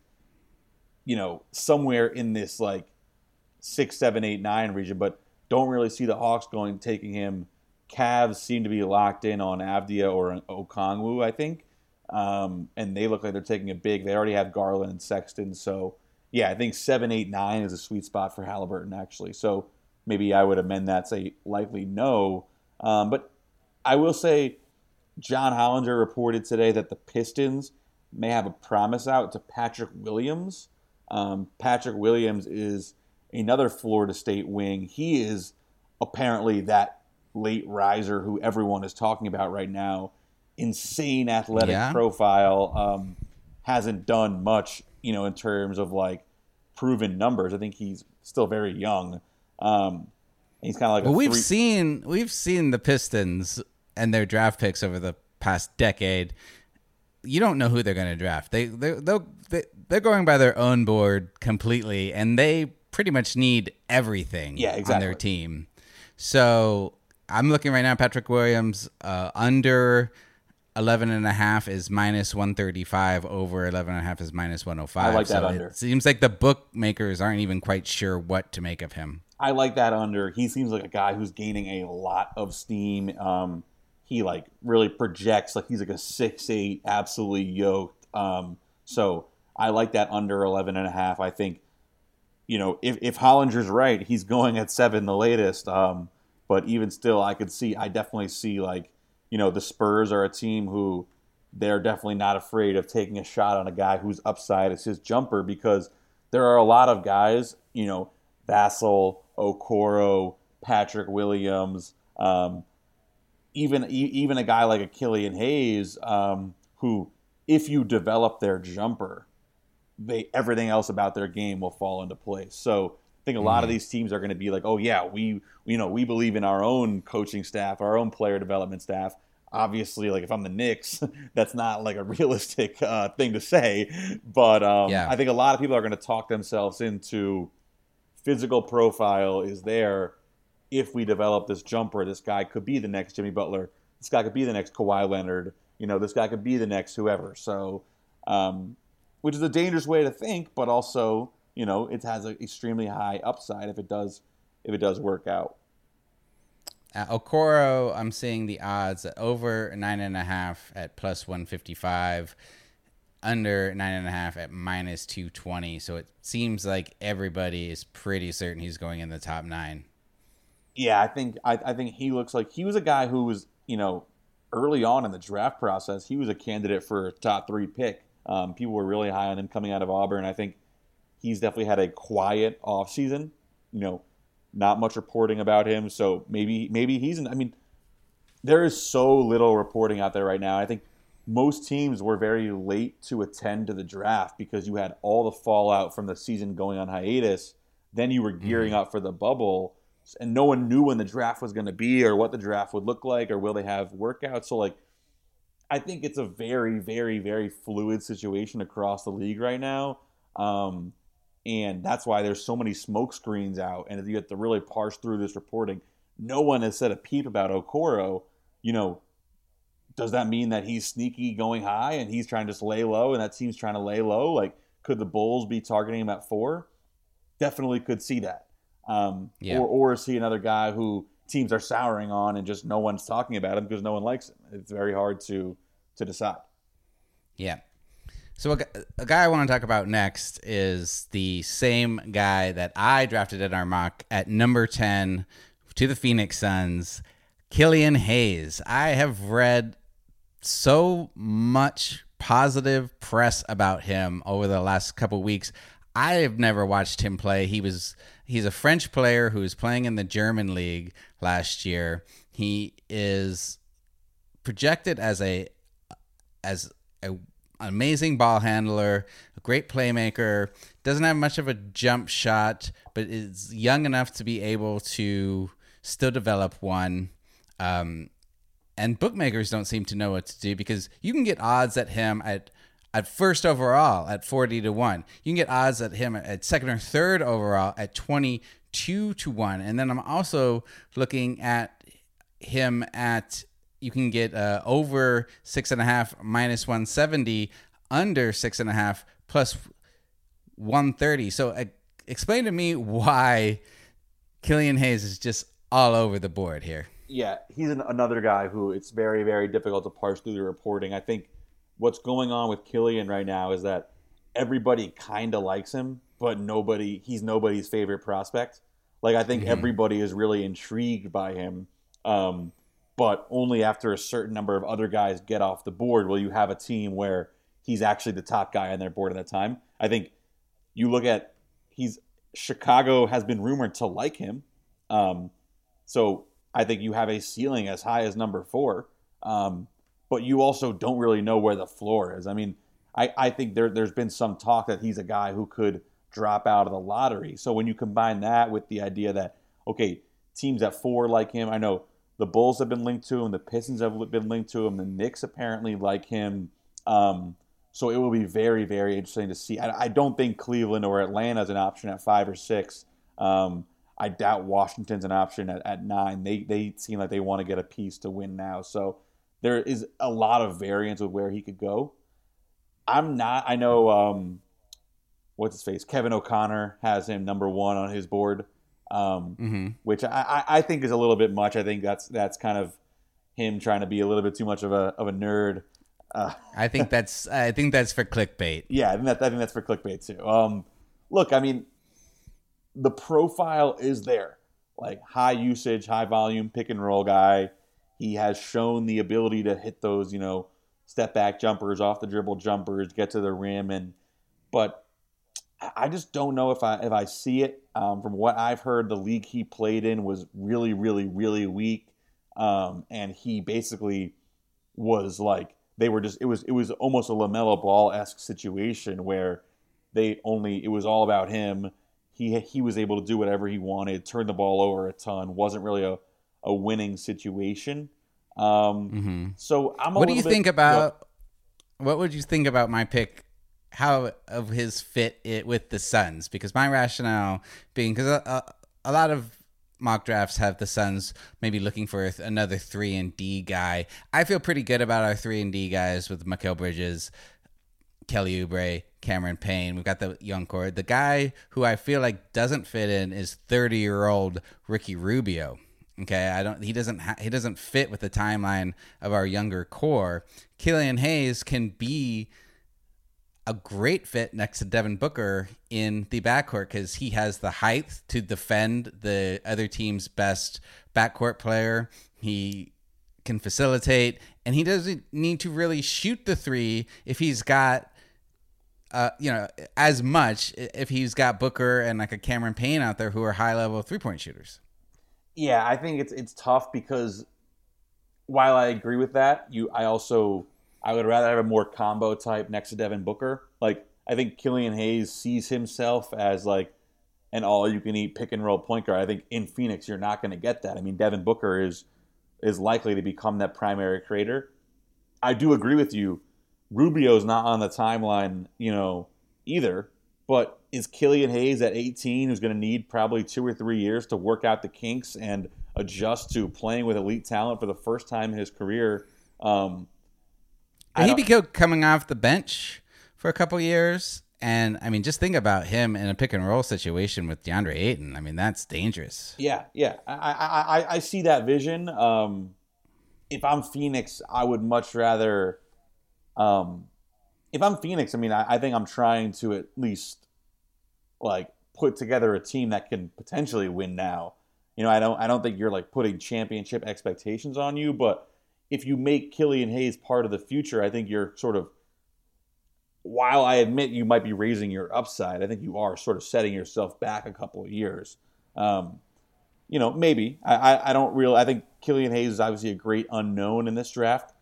You know, somewhere in this like six, seven, eight, nine region, but don't really see the Hawks going taking him. Cavs seem to be locked in on Avdia or an Okongwu, I think, um, and they look like they're taking it big. They already have Garland and Sexton, so yeah, I think seven, eight, nine is a sweet spot for Halliburton actually. So maybe I would amend that, say likely no, um, but I will say John Hollinger reported today that the Pistons may have a promise out to Patrick Williams. Um, Patrick Williams is another Florida State wing. He is apparently that late riser who everyone is talking about right now. Insane athletic yeah. profile. Um, hasn't done much, you know, in terms of like proven numbers. I think he's still very young. Um, he's kind of like well, a we've three- seen we've seen the Pistons and their draft picks over the past decade. You don't know who they're going to draft. They they they they're going by their own board completely, and they pretty much need everything yeah, exactly. on their team. So I'm looking right now. Patrick Williams uh, under eleven and a half is minus one thirty five. Over eleven and a half is minus one hundred five. I like that so under. It seems like the bookmakers aren't even quite sure what to make of him. I like that under. He seems like a guy who's gaining a lot of steam. Um, He like really projects like he's like a six eight, absolutely yoked. Um, so I like that under eleven and a half. I think, you know, if, if Hollinger's right, he's going at seven the latest. Um, but even still, I could see, I definitely see like, you know, the Spurs are a team who they're definitely not afraid of taking a shot on a guy whose upside is his jumper because there are a lot of guys, you know, Vassell, Okoro, Patrick Williams, um, Even even a guy like a Killian Hayes, um, who, if you develop their jumper, they everything else about their game will fall into place. So I think a lot mm-hmm. of these teams are going to be like, oh yeah, we you know we believe in our own coaching staff, our own player development staff. obviously, like, if I'm the Knicks, that's not, like, a realistic uh, thing to say. But um, yeah. I think a lot of people are going to talk themselves into physical profile is there. If we develop this jumper, this guy could be the next Jimmy Butler. This guy could be the next Kawhi Leonard. You know, this guy could be the next whoever. So, um, which is a dangerous way to think, but also, you know, it has an extremely high upside if it does if it does work out. At Okoro, I'm seeing the odds at over nine and a half at plus one fifty-five, under nine and a half at minus two twenty. So it seems like everybody is pretty certain he's going in the top nine. Yeah, I think I, I think he looks like he was a guy who was, you know, early on in the draft process, he was a candidate for a top three pick. Um, people were really high on him coming out of Auburn. I think he's definitely had a quiet offseason, you know, not much reporting about him. So maybe maybe he's, in, I mean, there is so little reporting out there right now. I think most teams were very late to attend to the draft because you had all the fallout from the season going on hiatus. Then you were gearing mm-hmm. up for the bubble. And no one knew when the draft was going to be or what the draft would look like or will they have workouts. So, like, I think it's a very, very, very fluid situation across the league right now. Um, and that's why there's so many smoke screens out. And if you have to really parse through this reporting, no one has said a peep about Okoro. You know, does that mean that he's sneaky going high and he's trying to just lay low and that team's trying to lay low? Like, could the Bulls be targeting him at four? Definitely could see that. Um, yeah. or, or is he another guy who teams are souring on and just no one's talking about him because no one likes him? It's very hard to, to decide. Yeah. So a, a guy I want to talk about next is the same guy that I drafted in our mock at number ten to the Phoenix Suns, Killian Hayes. I have read so much positive press about him over the last couple of weeks. I have never watched him play. He was he's a French player who was playing in the German league last year. He is projected as a as a amazing ball handler, a great playmaker, doesn't have much of a jump shot, but is young enough to be able to still develop one. Um, and bookmakers don't seem to know what to do because you can get odds at him at At first overall at forty to one. You can get odds at him at second or third overall at twenty-two to one. And then I'm also looking at him at, you can get uh, over six and a half minus one seventy, under six and a half plus one thirty. So uh, explain to me why Killian Hayes is just all over the board here. Yeah, he's an, another guy who it's very, very difficult to parse through the reporting. I think what's going on with Killian right now is that everybody kind of likes him, but nobody he's nobody's favorite prospect. Like, I think mm-hmm. everybody is really intrigued by him, um, but only after a certain number of other guys get off the board will you have a team where he's actually the top guy on their board at that time. I think you look at he's Chicago has been rumored to like him. Um, so I think you have a ceiling as high as number four. Um But you also don't really know where the floor is. I mean, I, I think there, there's been some talk that he's a guy who could drop out of the lottery. So when you combine that with the idea that, okay, teams at four like him, I know the Bulls have been linked to him, the Pistons have been linked to him, the Knicks apparently like him. Um, so it will be very, very interesting to see. I, I don't think Cleveland or Atlanta is an option at five or six. Um, I doubt Washington's an option at, at nine. They, they seem like they want to get a piece to win now. So there is a lot of variance with where he could go. I'm not, I know, um, what's his face? Kevin O'Connor has him number one on his board, um, mm-hmm. which I, I think is a little bit much. I think that's that's kind of him trying to be a little bit too much of a of a nerd. Uh, I think that's I think that's for clickbait. Yeah, I think, that, I think that's for clickbait too. Um, look, I mean, the profile is there. Like, high usage, high volume, pick and roll guy. He has shown the ability to hit those, you know, step back jumpers, off the dribble jumpers, get to the rim, and but I just don't know if I if I see it. Um, from what I've heard, the league he played in was really, really, really weak, um, and he basically was like they were just it was it was almost a LaMelo Ball-esque situation where they only it was all about him. He he was able to do whatever he wanted, turn the ball over a ton, wasn't really a a winning situation. Um, mm-hmm. So I'm a what do you bit, think about well, what would you think about my pick? How of his fit it with the Suns? Because my rationale being because a, a, a lot of mock drafts have the Suns maybe looking for another three and D guy. I feel pretty good about our three and D guys with Mikal Bridges, Kelly Oubre, Cameron Payne. We've got the young core. The guy who I feel like doesn't fit in is thirty-year-old Ricky Rubio. Okay, I don't. He doesn't. Ha- he doesn't fit with the timeline of our younger core. Killian Hayes can be a great fit next to Devin Booker in the backcourt because he has the height to defend the other team's best backcourt player. He can facilitate, and he doesn't need to really shoot the three if he's got, uh, you know, as much if he's got Booker and like a Cameron Payne out there who are high-level three-point shooters. Yeah, I think it's it's tough because while I agree with that, you I also... I would rather have a more combo type next to Devin Booker. Like, I think Killian Hayes sees himself as like an all-you-can-eat pick-and-roll point guard. I think in Phoenix, you're not going to get that. I mean, Devin Booker is is likely to become that primary creator. I do agree with you. Rubio's not on the timeline, you know, either. But is Killian Hayes at eighteen, who's going to need probably two or three years to work out the kinks and adjust to playing with elite talent for the first time in his career? Um He'd be coming off the bench for a couple years. And, I mean, just think about him in a pick-and-roll situation with DeAndre Ayton. I mean, that's dangerous. Yeah, yeah. I I, I see that vision. Um, if I'm Phoenix, I would much rather um, – if I'm Phoenix, I mean, I, I think I'm trying to at least, like, put together a team that can potentially win now. You know, I don't I don't think you're, like, putting championship expectations on you, but – if you make Killian Hayes part of the future, I think you're sort of, while I admit you might be raising your upside, I think you are sort of setting yourself back a couple of years. Um, you know, maybe. I, I, I don't really, I think Killian Hayes is obviously a great unknown in this draft.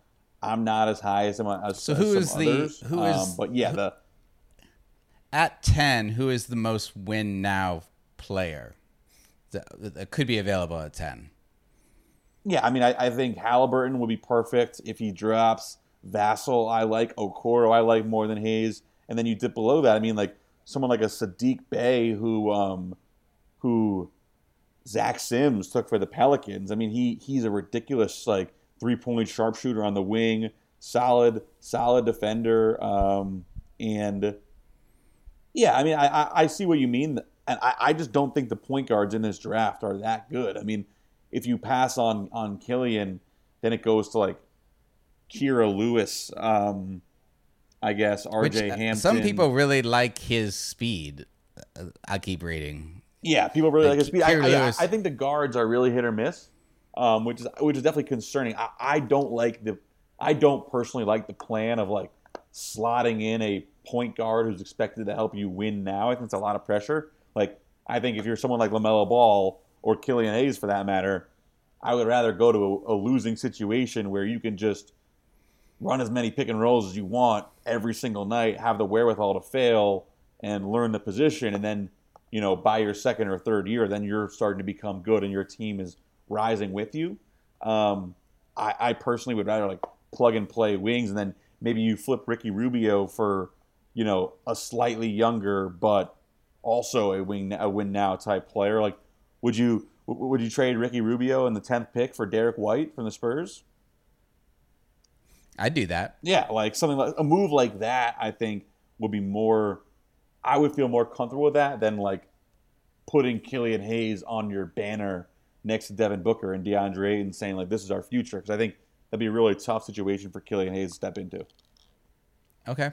I'm not as high as, as, so who as some is others. The, who um, is, but yeah. Who, the at ten, who is the most win now player that, that could be available at ten? Yeah, I mean, I, I think Halliburton would be perfect if he drops. Vassell, I like. Okoro, I like more than Hayes. And then you dip below that. I mean, like someone like a Sadiq Bey who um, who Zach Sims took for the Pelicans. I mean, he he's a ridiculous like three-point sharpshooter on the wing, solid, solid defender. Um, and, yeah, I mean, I, I, I see what you mean. And I, I just don't think the point guards in this draft are that good. I mean, if you pass on, on Killian, then it goes to, like, Kira Lewis, um, I guess, R J Hampton. Some people really like his speed. I keep reading. Yeah, people really like, like his speed. I, I, I think the guards are really hit or miss, um, which is which is definitely concerning. I, I don't like the – I don't personally like the plan of, like, slotting in a point guard who's expected to help you win now. I think it's a lot of pressure. Like, I think if you're someone like LaMelo Ball – or Killian Hayes for that matter, I would rather go to a, a losing situation where you can just run as many pick and rolls as you want every single night, have the wherewithal to fail and learn the position. And then, you know, by your second or third year, then you're starting to become good and your team is rising with you. Um, I, I personally would rather like plug and play wings. And then maybe you flip Ricky Rubio for, you know, a slightly younger, but also a wing, a win now type player. Like, Would you would you trade Ricky Rubio in the tenth pick for Derek White from the Spurs? I'd do that. Yeah, like something like a move like that. I think would be more. I would feel more comfortable with that than like putting Killian Hayes on your banner next to Devin Booker and DeAndre Ayton, saying like this is our future. Because I think that'd be a really tough situation for Killian Hayes to step into. Okay,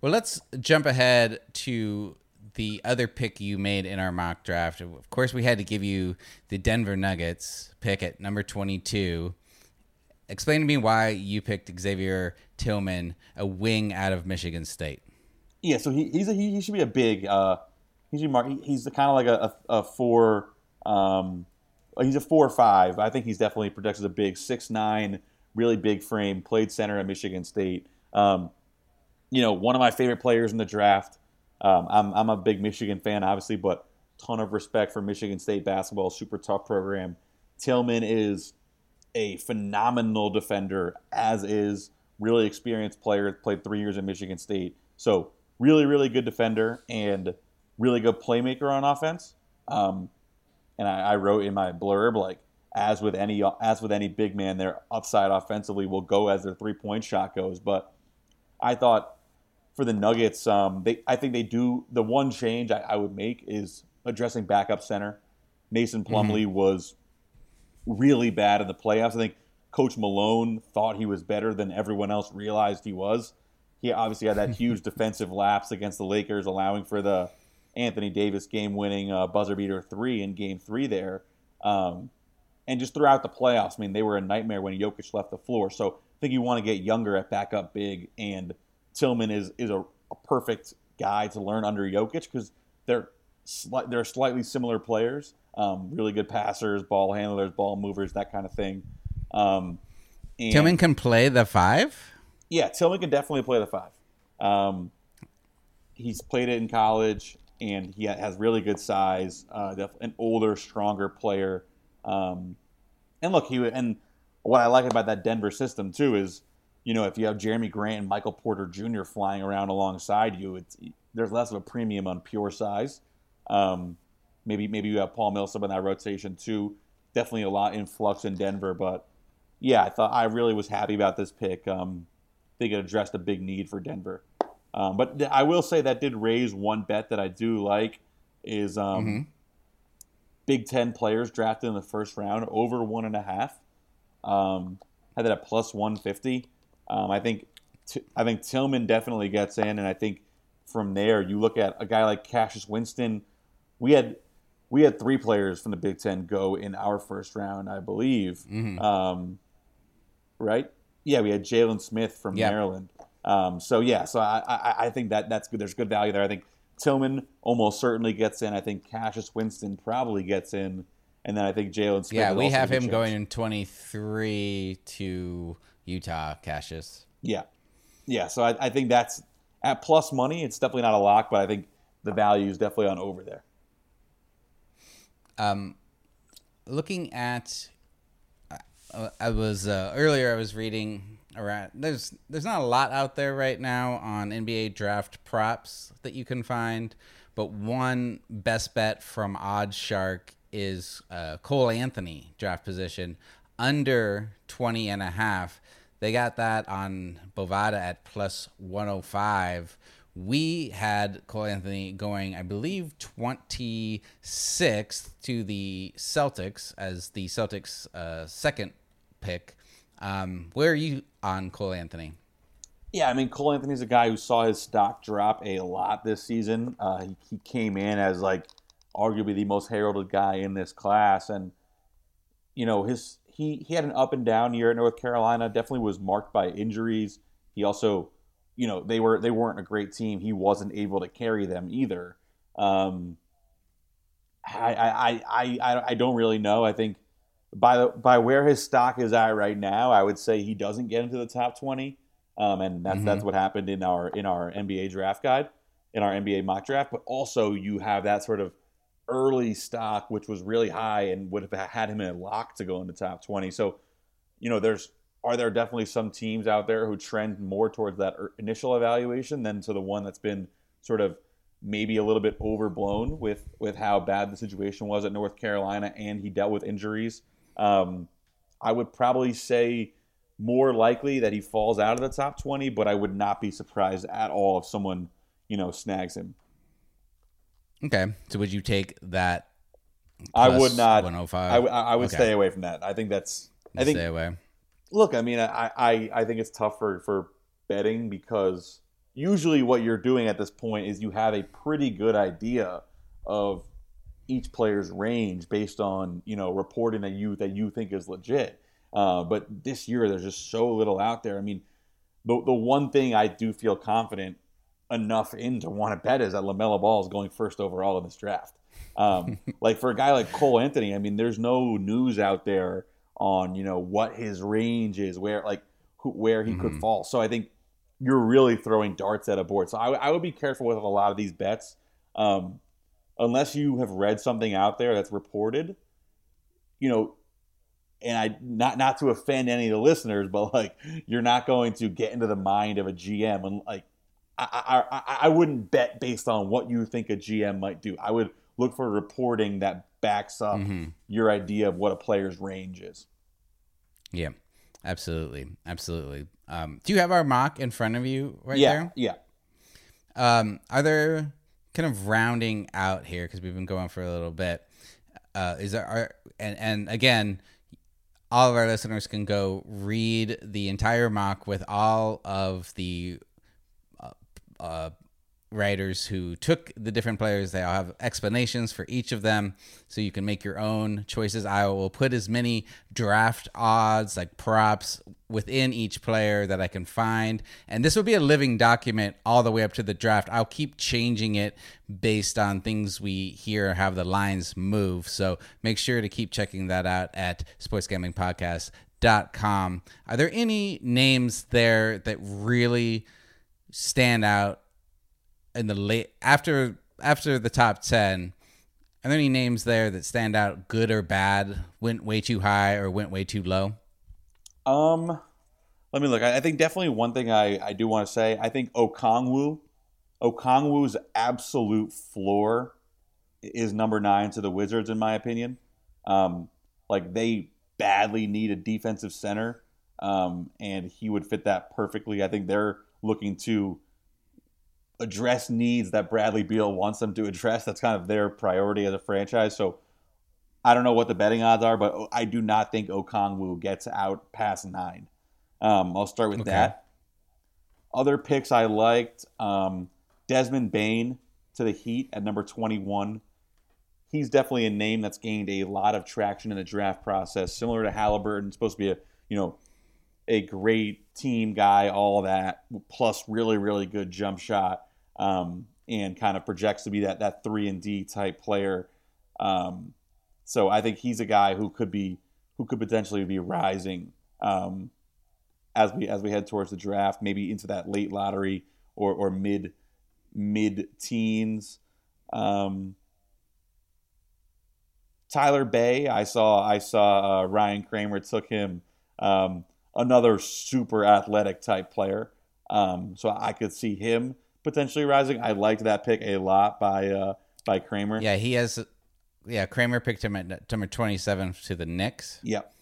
well let's jump ahead to the other pick you made in our mock draft. Of course, we had to give you the Denver Nuggets pick at number twenty-two. Explain to me why you picked Xavier Tillman, a wing out of Michigan State. Yeah, so he he's a, he, he should be a big. Uh, he should mark, he's kind of like a, a, a four. Um, he's a four or five. I think he's definitely projected as a big six nine, really big frame. Played center at Michigan State. Um, you know, one of my favorite players in the draft. Um, I'm I'm a big Michigan fan, obviously, but ton of respect for Michigan State basketball, super tough program. Tillman is a phenomenal defender, as is, really experienced player, played three years in Michigan State. So really, really good defender and really good playmaker on offense. Um, and I, I wrote in my blurb, like, as with any as with any big man, their upside offensively will go as their three-point shot goes. But I thought for the Nuggets, um, they I think they do – the one change I, I would make is addressing backup center. Mason Plumlee mm-hmm. was really bad in the playoffs. I think Coach Malone thought he was better than everyone else realized he was. He obviously had that huge defensive lapse against the Lakers, allowing for the Anthony Davis game-winning uh, buzzer-beater three in game three there. Um, and just throughout the playoffs, I mean, they were a nightmare when Jokic left the floor. So I think you want to get younger at backup big, and Tillman is is a, a perfect guy to learn under Jokic because they're, sli- they're slightly similar players, um, really good passers, ball handlers, ball movers, that kind of thing. Um, and Tillman can play the five? Yeah, Tillman can definitely play the five. Um, he's played it in college, and he has really good size, uh, an older, stronger player. Um, and look, he and what I like about that Denver system, too, is, you know, if you have Jeremy Grant and Michael Porter Junior flying around alongside you, it's, there's less of a premium on pure size. Um, maybe maybe you have Paul Millsap in that rotation, too. Definitely a lot in flux in Denver, but yeah, I thought I really was happy about this pick. Um, they could address the big need for Denver, um, but th- I will say that did raise one bet that I do like is um, mm-hmm. Big Ten players drafted in the first round over one and a half. Um, had that at plus one fifty. Um, I think t- I think Tillman definitely gets in, and I think from there you look at a guy like Cassius Winston. We had. We had three players from the Big Ten go in our first round, I believe. Mm-hmm. Um, right? Yeah, we had Jalen Smith from yep. Maryland. Um, so, yeah, so I, I, I think that that's good. There's good value there. I think Tillman almost certainly gets in. I think Cassius Winston probably gets in. And then I think Jalen Smith. Yeah, we have him change. Going in twenty-three to Utah, Cassius. Yeah. Yeah, so I, I think that's at plus money. It's definitely not a lock, but I think the value is definitely on over there. Um, looking at, uh, I was, uh, earlier I was reading around, there's, there's not a lot out there right now on N B A draft props that you can find, but one best bet from Odd Shark is, uh, Cole Anthony draft position under twenty and a half. They got that on Bovada at plus one oh five. We had Cole Anthony going, I believe, twenty-sixth to the Celtics as the Celtics' uh, second pick. Um, where are you on Cole Anthony? Yeah, I mean, Cole Anthony's a guy who saw his stock drop a lot this season. Uh, he, he came in as, like, arguably the most heralded guy in this class. And, you know, his he, he had an up-and-down year at North Carolina, definitely was marked by injuries. He also... You know, they were they weren't a great team. He wasn't able to carry them either. Um, I, I I I I don't really know. I think by the, by where his stock is at right now, I would say he doesn't get into the top twenty. Um, and that's mm-hmm. that's what happened in our in our N B A draft guide, in our N B A mock draft. But also you have that sort of early stock, which was really high and would have had him in a lock to go in the top twenty. So, you know, there's. Are there definitely some teams out there who trend more towards that initial evaluation than to the one that's been sort of maybe a little bit overblown with, with how bad the situation was at North Carolina and he dealt with injuries? Um, I would probably say more likely that he falls out of the top twenty, but I would not be surprised at all if someone, you know, snags him. Okay. So would you take that? I would not. one oh five? I, I would okay. stay away from that. I think that's, I think, stay away. Look, I mean, I, I, I think it's tough for, for betting because usually what you're doing at this point is you have a pretty good idea of each player's range based on, you know, reporting that you that you think is legit. Uh, but this year, there's just so little out there. I mean, the the one thing I do feel confident enough in to want to bet is that LaMelo Ball is going first overall in this draft. Um, like for a guy like Cole Anthony, I mean, there's no news out there on, you know, what his range is, where like who, where he mm-hmm. could fall. So I think you're really throwing darts at a board. So I, I would be careful with a lot of these bets. Um, unless you have read something out there that's reported, you know, and I not not to offend any of the listeners, but like you're not going to get into the mind of a G M, and like I I, I wouldn't bet based on what you think a G M might do. I would look for reporting that backs up mm-hmm. your idea of what a player's range is. Yeah, absolutely, absolutely. Um, do you have our mock in front of you right yeah, there? Yeah, yeah. Um, are there kind of rounding out here because we've been going for a little bit? Uh, is there are and and again. All of our listeners can go read the entire mock with all of the uh, uh, writers who took the different players. They all have explanations for each of them, so you can make your own choices. I will put as many draft odds, like props, within each player that I can find. And this will be a living document all the way up to the draft. I'll keep changing it based on things we hear, how the lines move. So make sure to keep checking that out at sports gambling podcast dot com. Are there any names there that really stand out in the late after after the top ten? Are there any names there that stand out, good or bad, went way too high or went way too low? Um, let me look. I, I think definitely one thing I, I do want to say, I think Okongwu, Okongwu's absolute floor is number nine to the Wizards, in my opinion. Um, like they badly need a defensive center, um, and he would fit that perfectly. I think they're looking to address needs that Bradley Beal wants them to address. That's kind of their priority as a franchise. So I don't know what the betting odds are, but I do not think Okongwu gets out past nine. Um, I'll start with okay. that. Other picks I liked, um, Desmond Bane to the Heat at number twenty-one. He's definitely a name that's gained a lot of traction in the draft process, similar to Halliburton, supposed to be a, you know, a great team guy, all that, plus really, really good jump shot, um, and kind of projects to be that that three and D type player. Um So I think he's a guy who could be who could potentially be rising um, as we as we head towards the draft, maybe into that late lottery or or mid mid teens. Um, Tyler Bay, I saw I saw uh, Ryan Kramer took him, um, another super athletic type player. Um, so I could see him potentially rising. I liked that pick a lot by uh, by Kramer. Yeah, he has. Yeah, Kramer picked him at number twenty-seven to the Knicks. Yep.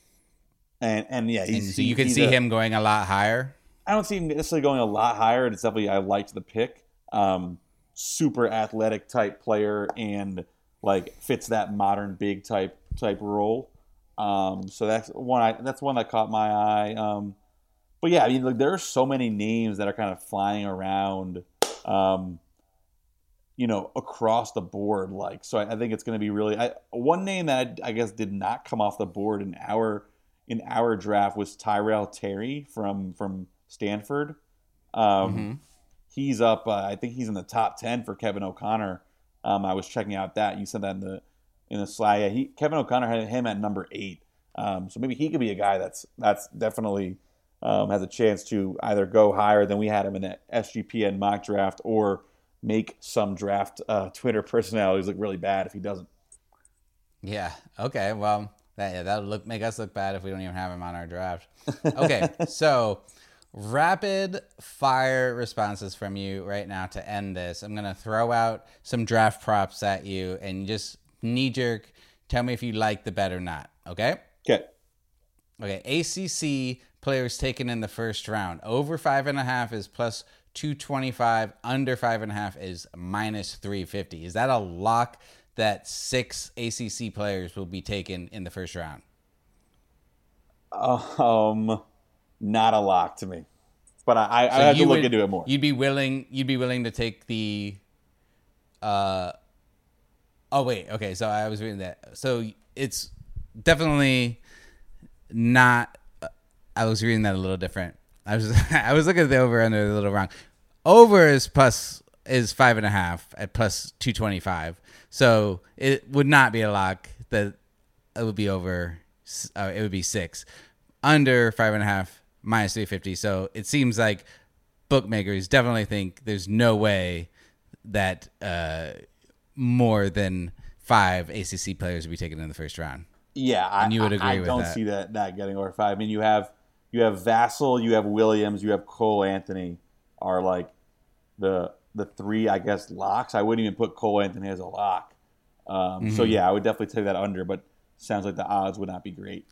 And and yeah, he's, and so you can see a, him going a lot higher. I don't see him necessarily going a lot higher. It's definitely I liked the pick. Um, super athletic type player and like fits that modern big type type role. Um, so that's one. I, that's one that caught my eye. Um, but yeah, I mean, like there are so many names that are kind of flying around. Um, you know, across the board. Like, so I, I think it's going to be really, I, one name that I, I guess did not come off the board in our, in our draft was Tyrell Terry from, from Stanford. Um, mm-hmm. He's up, uh, I think he's in the top ten for Kevin O'Connor. Um, I was checking out that you said that in the, in the slide, yeah, he, Kevin O'Connor had him at number eight. Um, so maybe he could be a guy that's, that's definitely um, has a chance to either go higher than we had him in the S G P N mock draft or make some draft uh, Twitter personalities look really bad if he doesn't. Yeah. Okay. Well, that yeah, that'll look make us look bad if we don't even have him on our draft. Okay. So, rapid fire responses from you right now to end this. I'm gonna throw out some draft props at you and just knee jerk. Tell me if you like the bet or not. Okay. Okay. Okay. A C C players taken in the first round over five and a half is plus two twenty-five, under five and a half is minus three fifty. Is that a lock that six A C C players will be taken in the first round? Um, not a lock to me, but I, I, so I have to look would, into it more. You'd be willing, you'd be willing to take the, uh, oh wait, okay. So I was reading that. So it's definitely not. I was reading that a little different. I was I was looking at the over under a little wrong. Over is plus is five and a half at plus two twenty five. So it would not be a lock that it would be over. Uh, it would be six under five and a half minus three fifty. So it seems like bookmakers definitely think there's no way that uh, more than five A C C players would be taken in the first round. Yeah, and you would agree I, I with don't that. see that not getting over five. I mean, you have you have Vassell, you have Williams, you have Cole Anthony are like the the three, I guess, locks. I wouldn't even put Cole Anthony as a lock. Um, mm-hmm. So, yeah, I would definitely take that under, but sounds like the odds would not be great.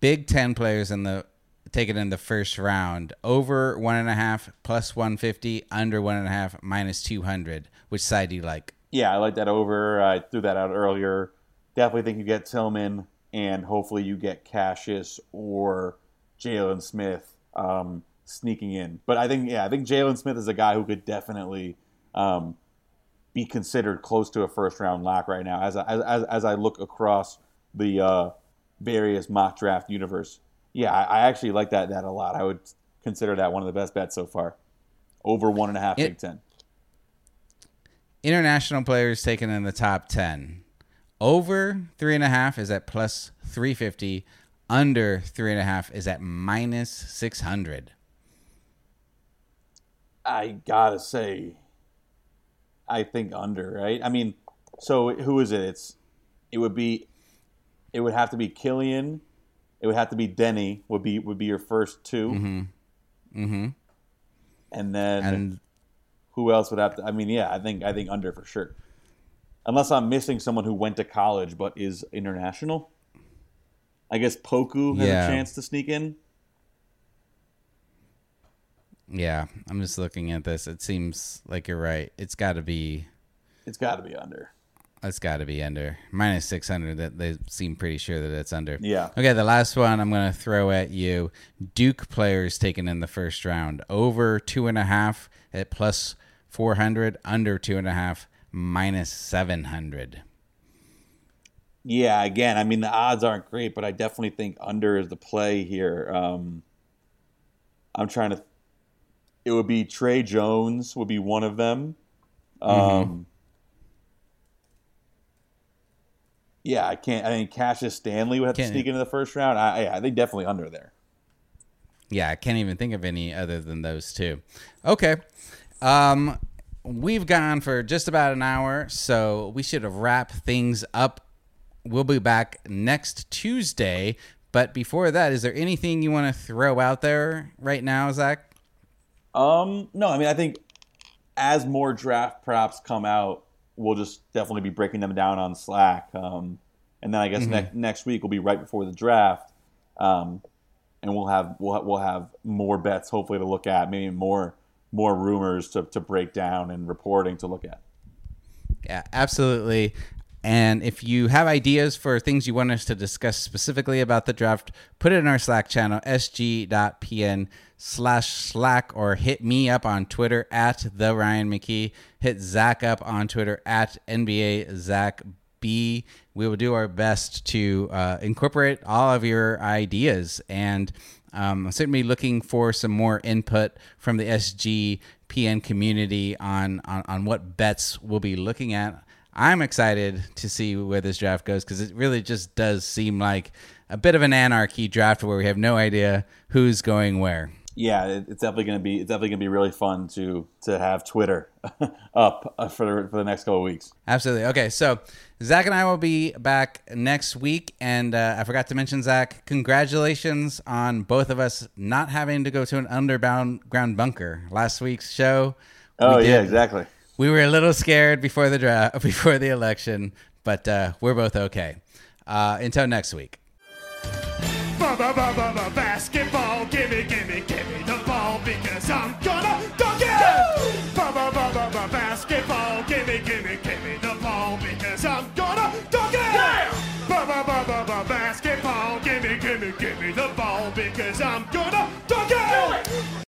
Big Ten players in the taken in the first round, over one and a half plus one fifty, under one and a half minus two hundred. Which side do you like? Yeah, I like that over. I threw that out earlier. Definitely think you get Tillman, and hopefully you get Cassius or Jalen Smith um, sneaking in. But I think, yeah, I think Jalen Smith is a guy who could definitely um, be considered close to a first round lock right now. As I, as as I look across the uh, various mock draft universe, yeah, I, I actually like that that a lot. I would consider that one of the best bets so far. Over one and a half, it, Big Ten. International players taken in the top ten. Over three and a half is at plus three fifty. Under three and a half is at minus six hundred. I gotta say, I think under, right? I mean, so who is it? It's it would be, it would have to be Killian. It would have to be Denny. Would be would be your first two. Mm-hmm. Mm-hmm. And then and, who else would have to? I mean, yeah, I think I think under for sure. Unless I'm missing someone who went to college but is international. I guess Poku has yeah. a chance to sneak in. Yeah, I'm just looking at this. It seems like you're right. It's got to be... It's got to be under. It's got to be under. Minus six hundred, that they seem pretty sure that it's under. Yeah. Okay, the last one I'm going to throw at you. Duke players taken in the first round. Over two and a half at plus four hundred, under two and a half minus seven hundred. Yeah, again, I mean, the odds aren't great, but I definitely think under is the play here. Um, I'm trying to... Th- it would be Trey Jones would be one of them. Um, mm-hmm. Yeah, I can't... I think Cassius Stanley would have can't, to sneak into the first round. I, yeah, I think definitely under there. Yeah, I can't even think of any other than those two. Okay. Um... We've gone for just about an hour, so we should wrap things up. We'll be back next Tuesday. But before that, is there anything you want to throw out there right now, Zach? Um, no, I mean, I think as more draft props come out, we'll just definitely be breaking them down on Slack. Um, and then I guess mm-hmm. next next week will be right before the draft, um, and we'll have we'll we'll have more bets hopefully to look at, maybe more. more rumors to, to break down and reporting to look at. Yeah, absolutely. And if you have ideas for things you want us to discuss specifically about the draft, put it in our Slack channel, sg.pn slash Slack, or hit me up on Twitter at the Ryan McKee. Hit Zach up on Twitter at N B A Zach B. We will do our best to uh, incorporate all of your ideas, and Um, I'm certainly looking for some more input from the S G P N community on, on, on what bets we'll be looking at. I'm excited to see where this draft goes, because it really just does seem like a bit of an anarchy draft where we have no idea who's going where. Yeah, it's definitely going to be it's definitely going to be really fun to to have Twitter up for the, for the next couple of weeks. Absolutely. Okay, so Zach and I will be back next week, and uh, I forgot to mention, Zach, congratulations on both of us not having to go to an underground ground bunker last week's show. Oh yeah, exactly. We were a little scared before the draft, before the election, but uh, we're both okay. Uh, until next week. Basketball, gimme, gimme, gimme the ball, because I'm gonna dunk it! Basketball, gimme, gimme, gimme the ball, because I'm gonna dunk it! Basketball, gimme, gimme, gimme the ball, because I'm gonna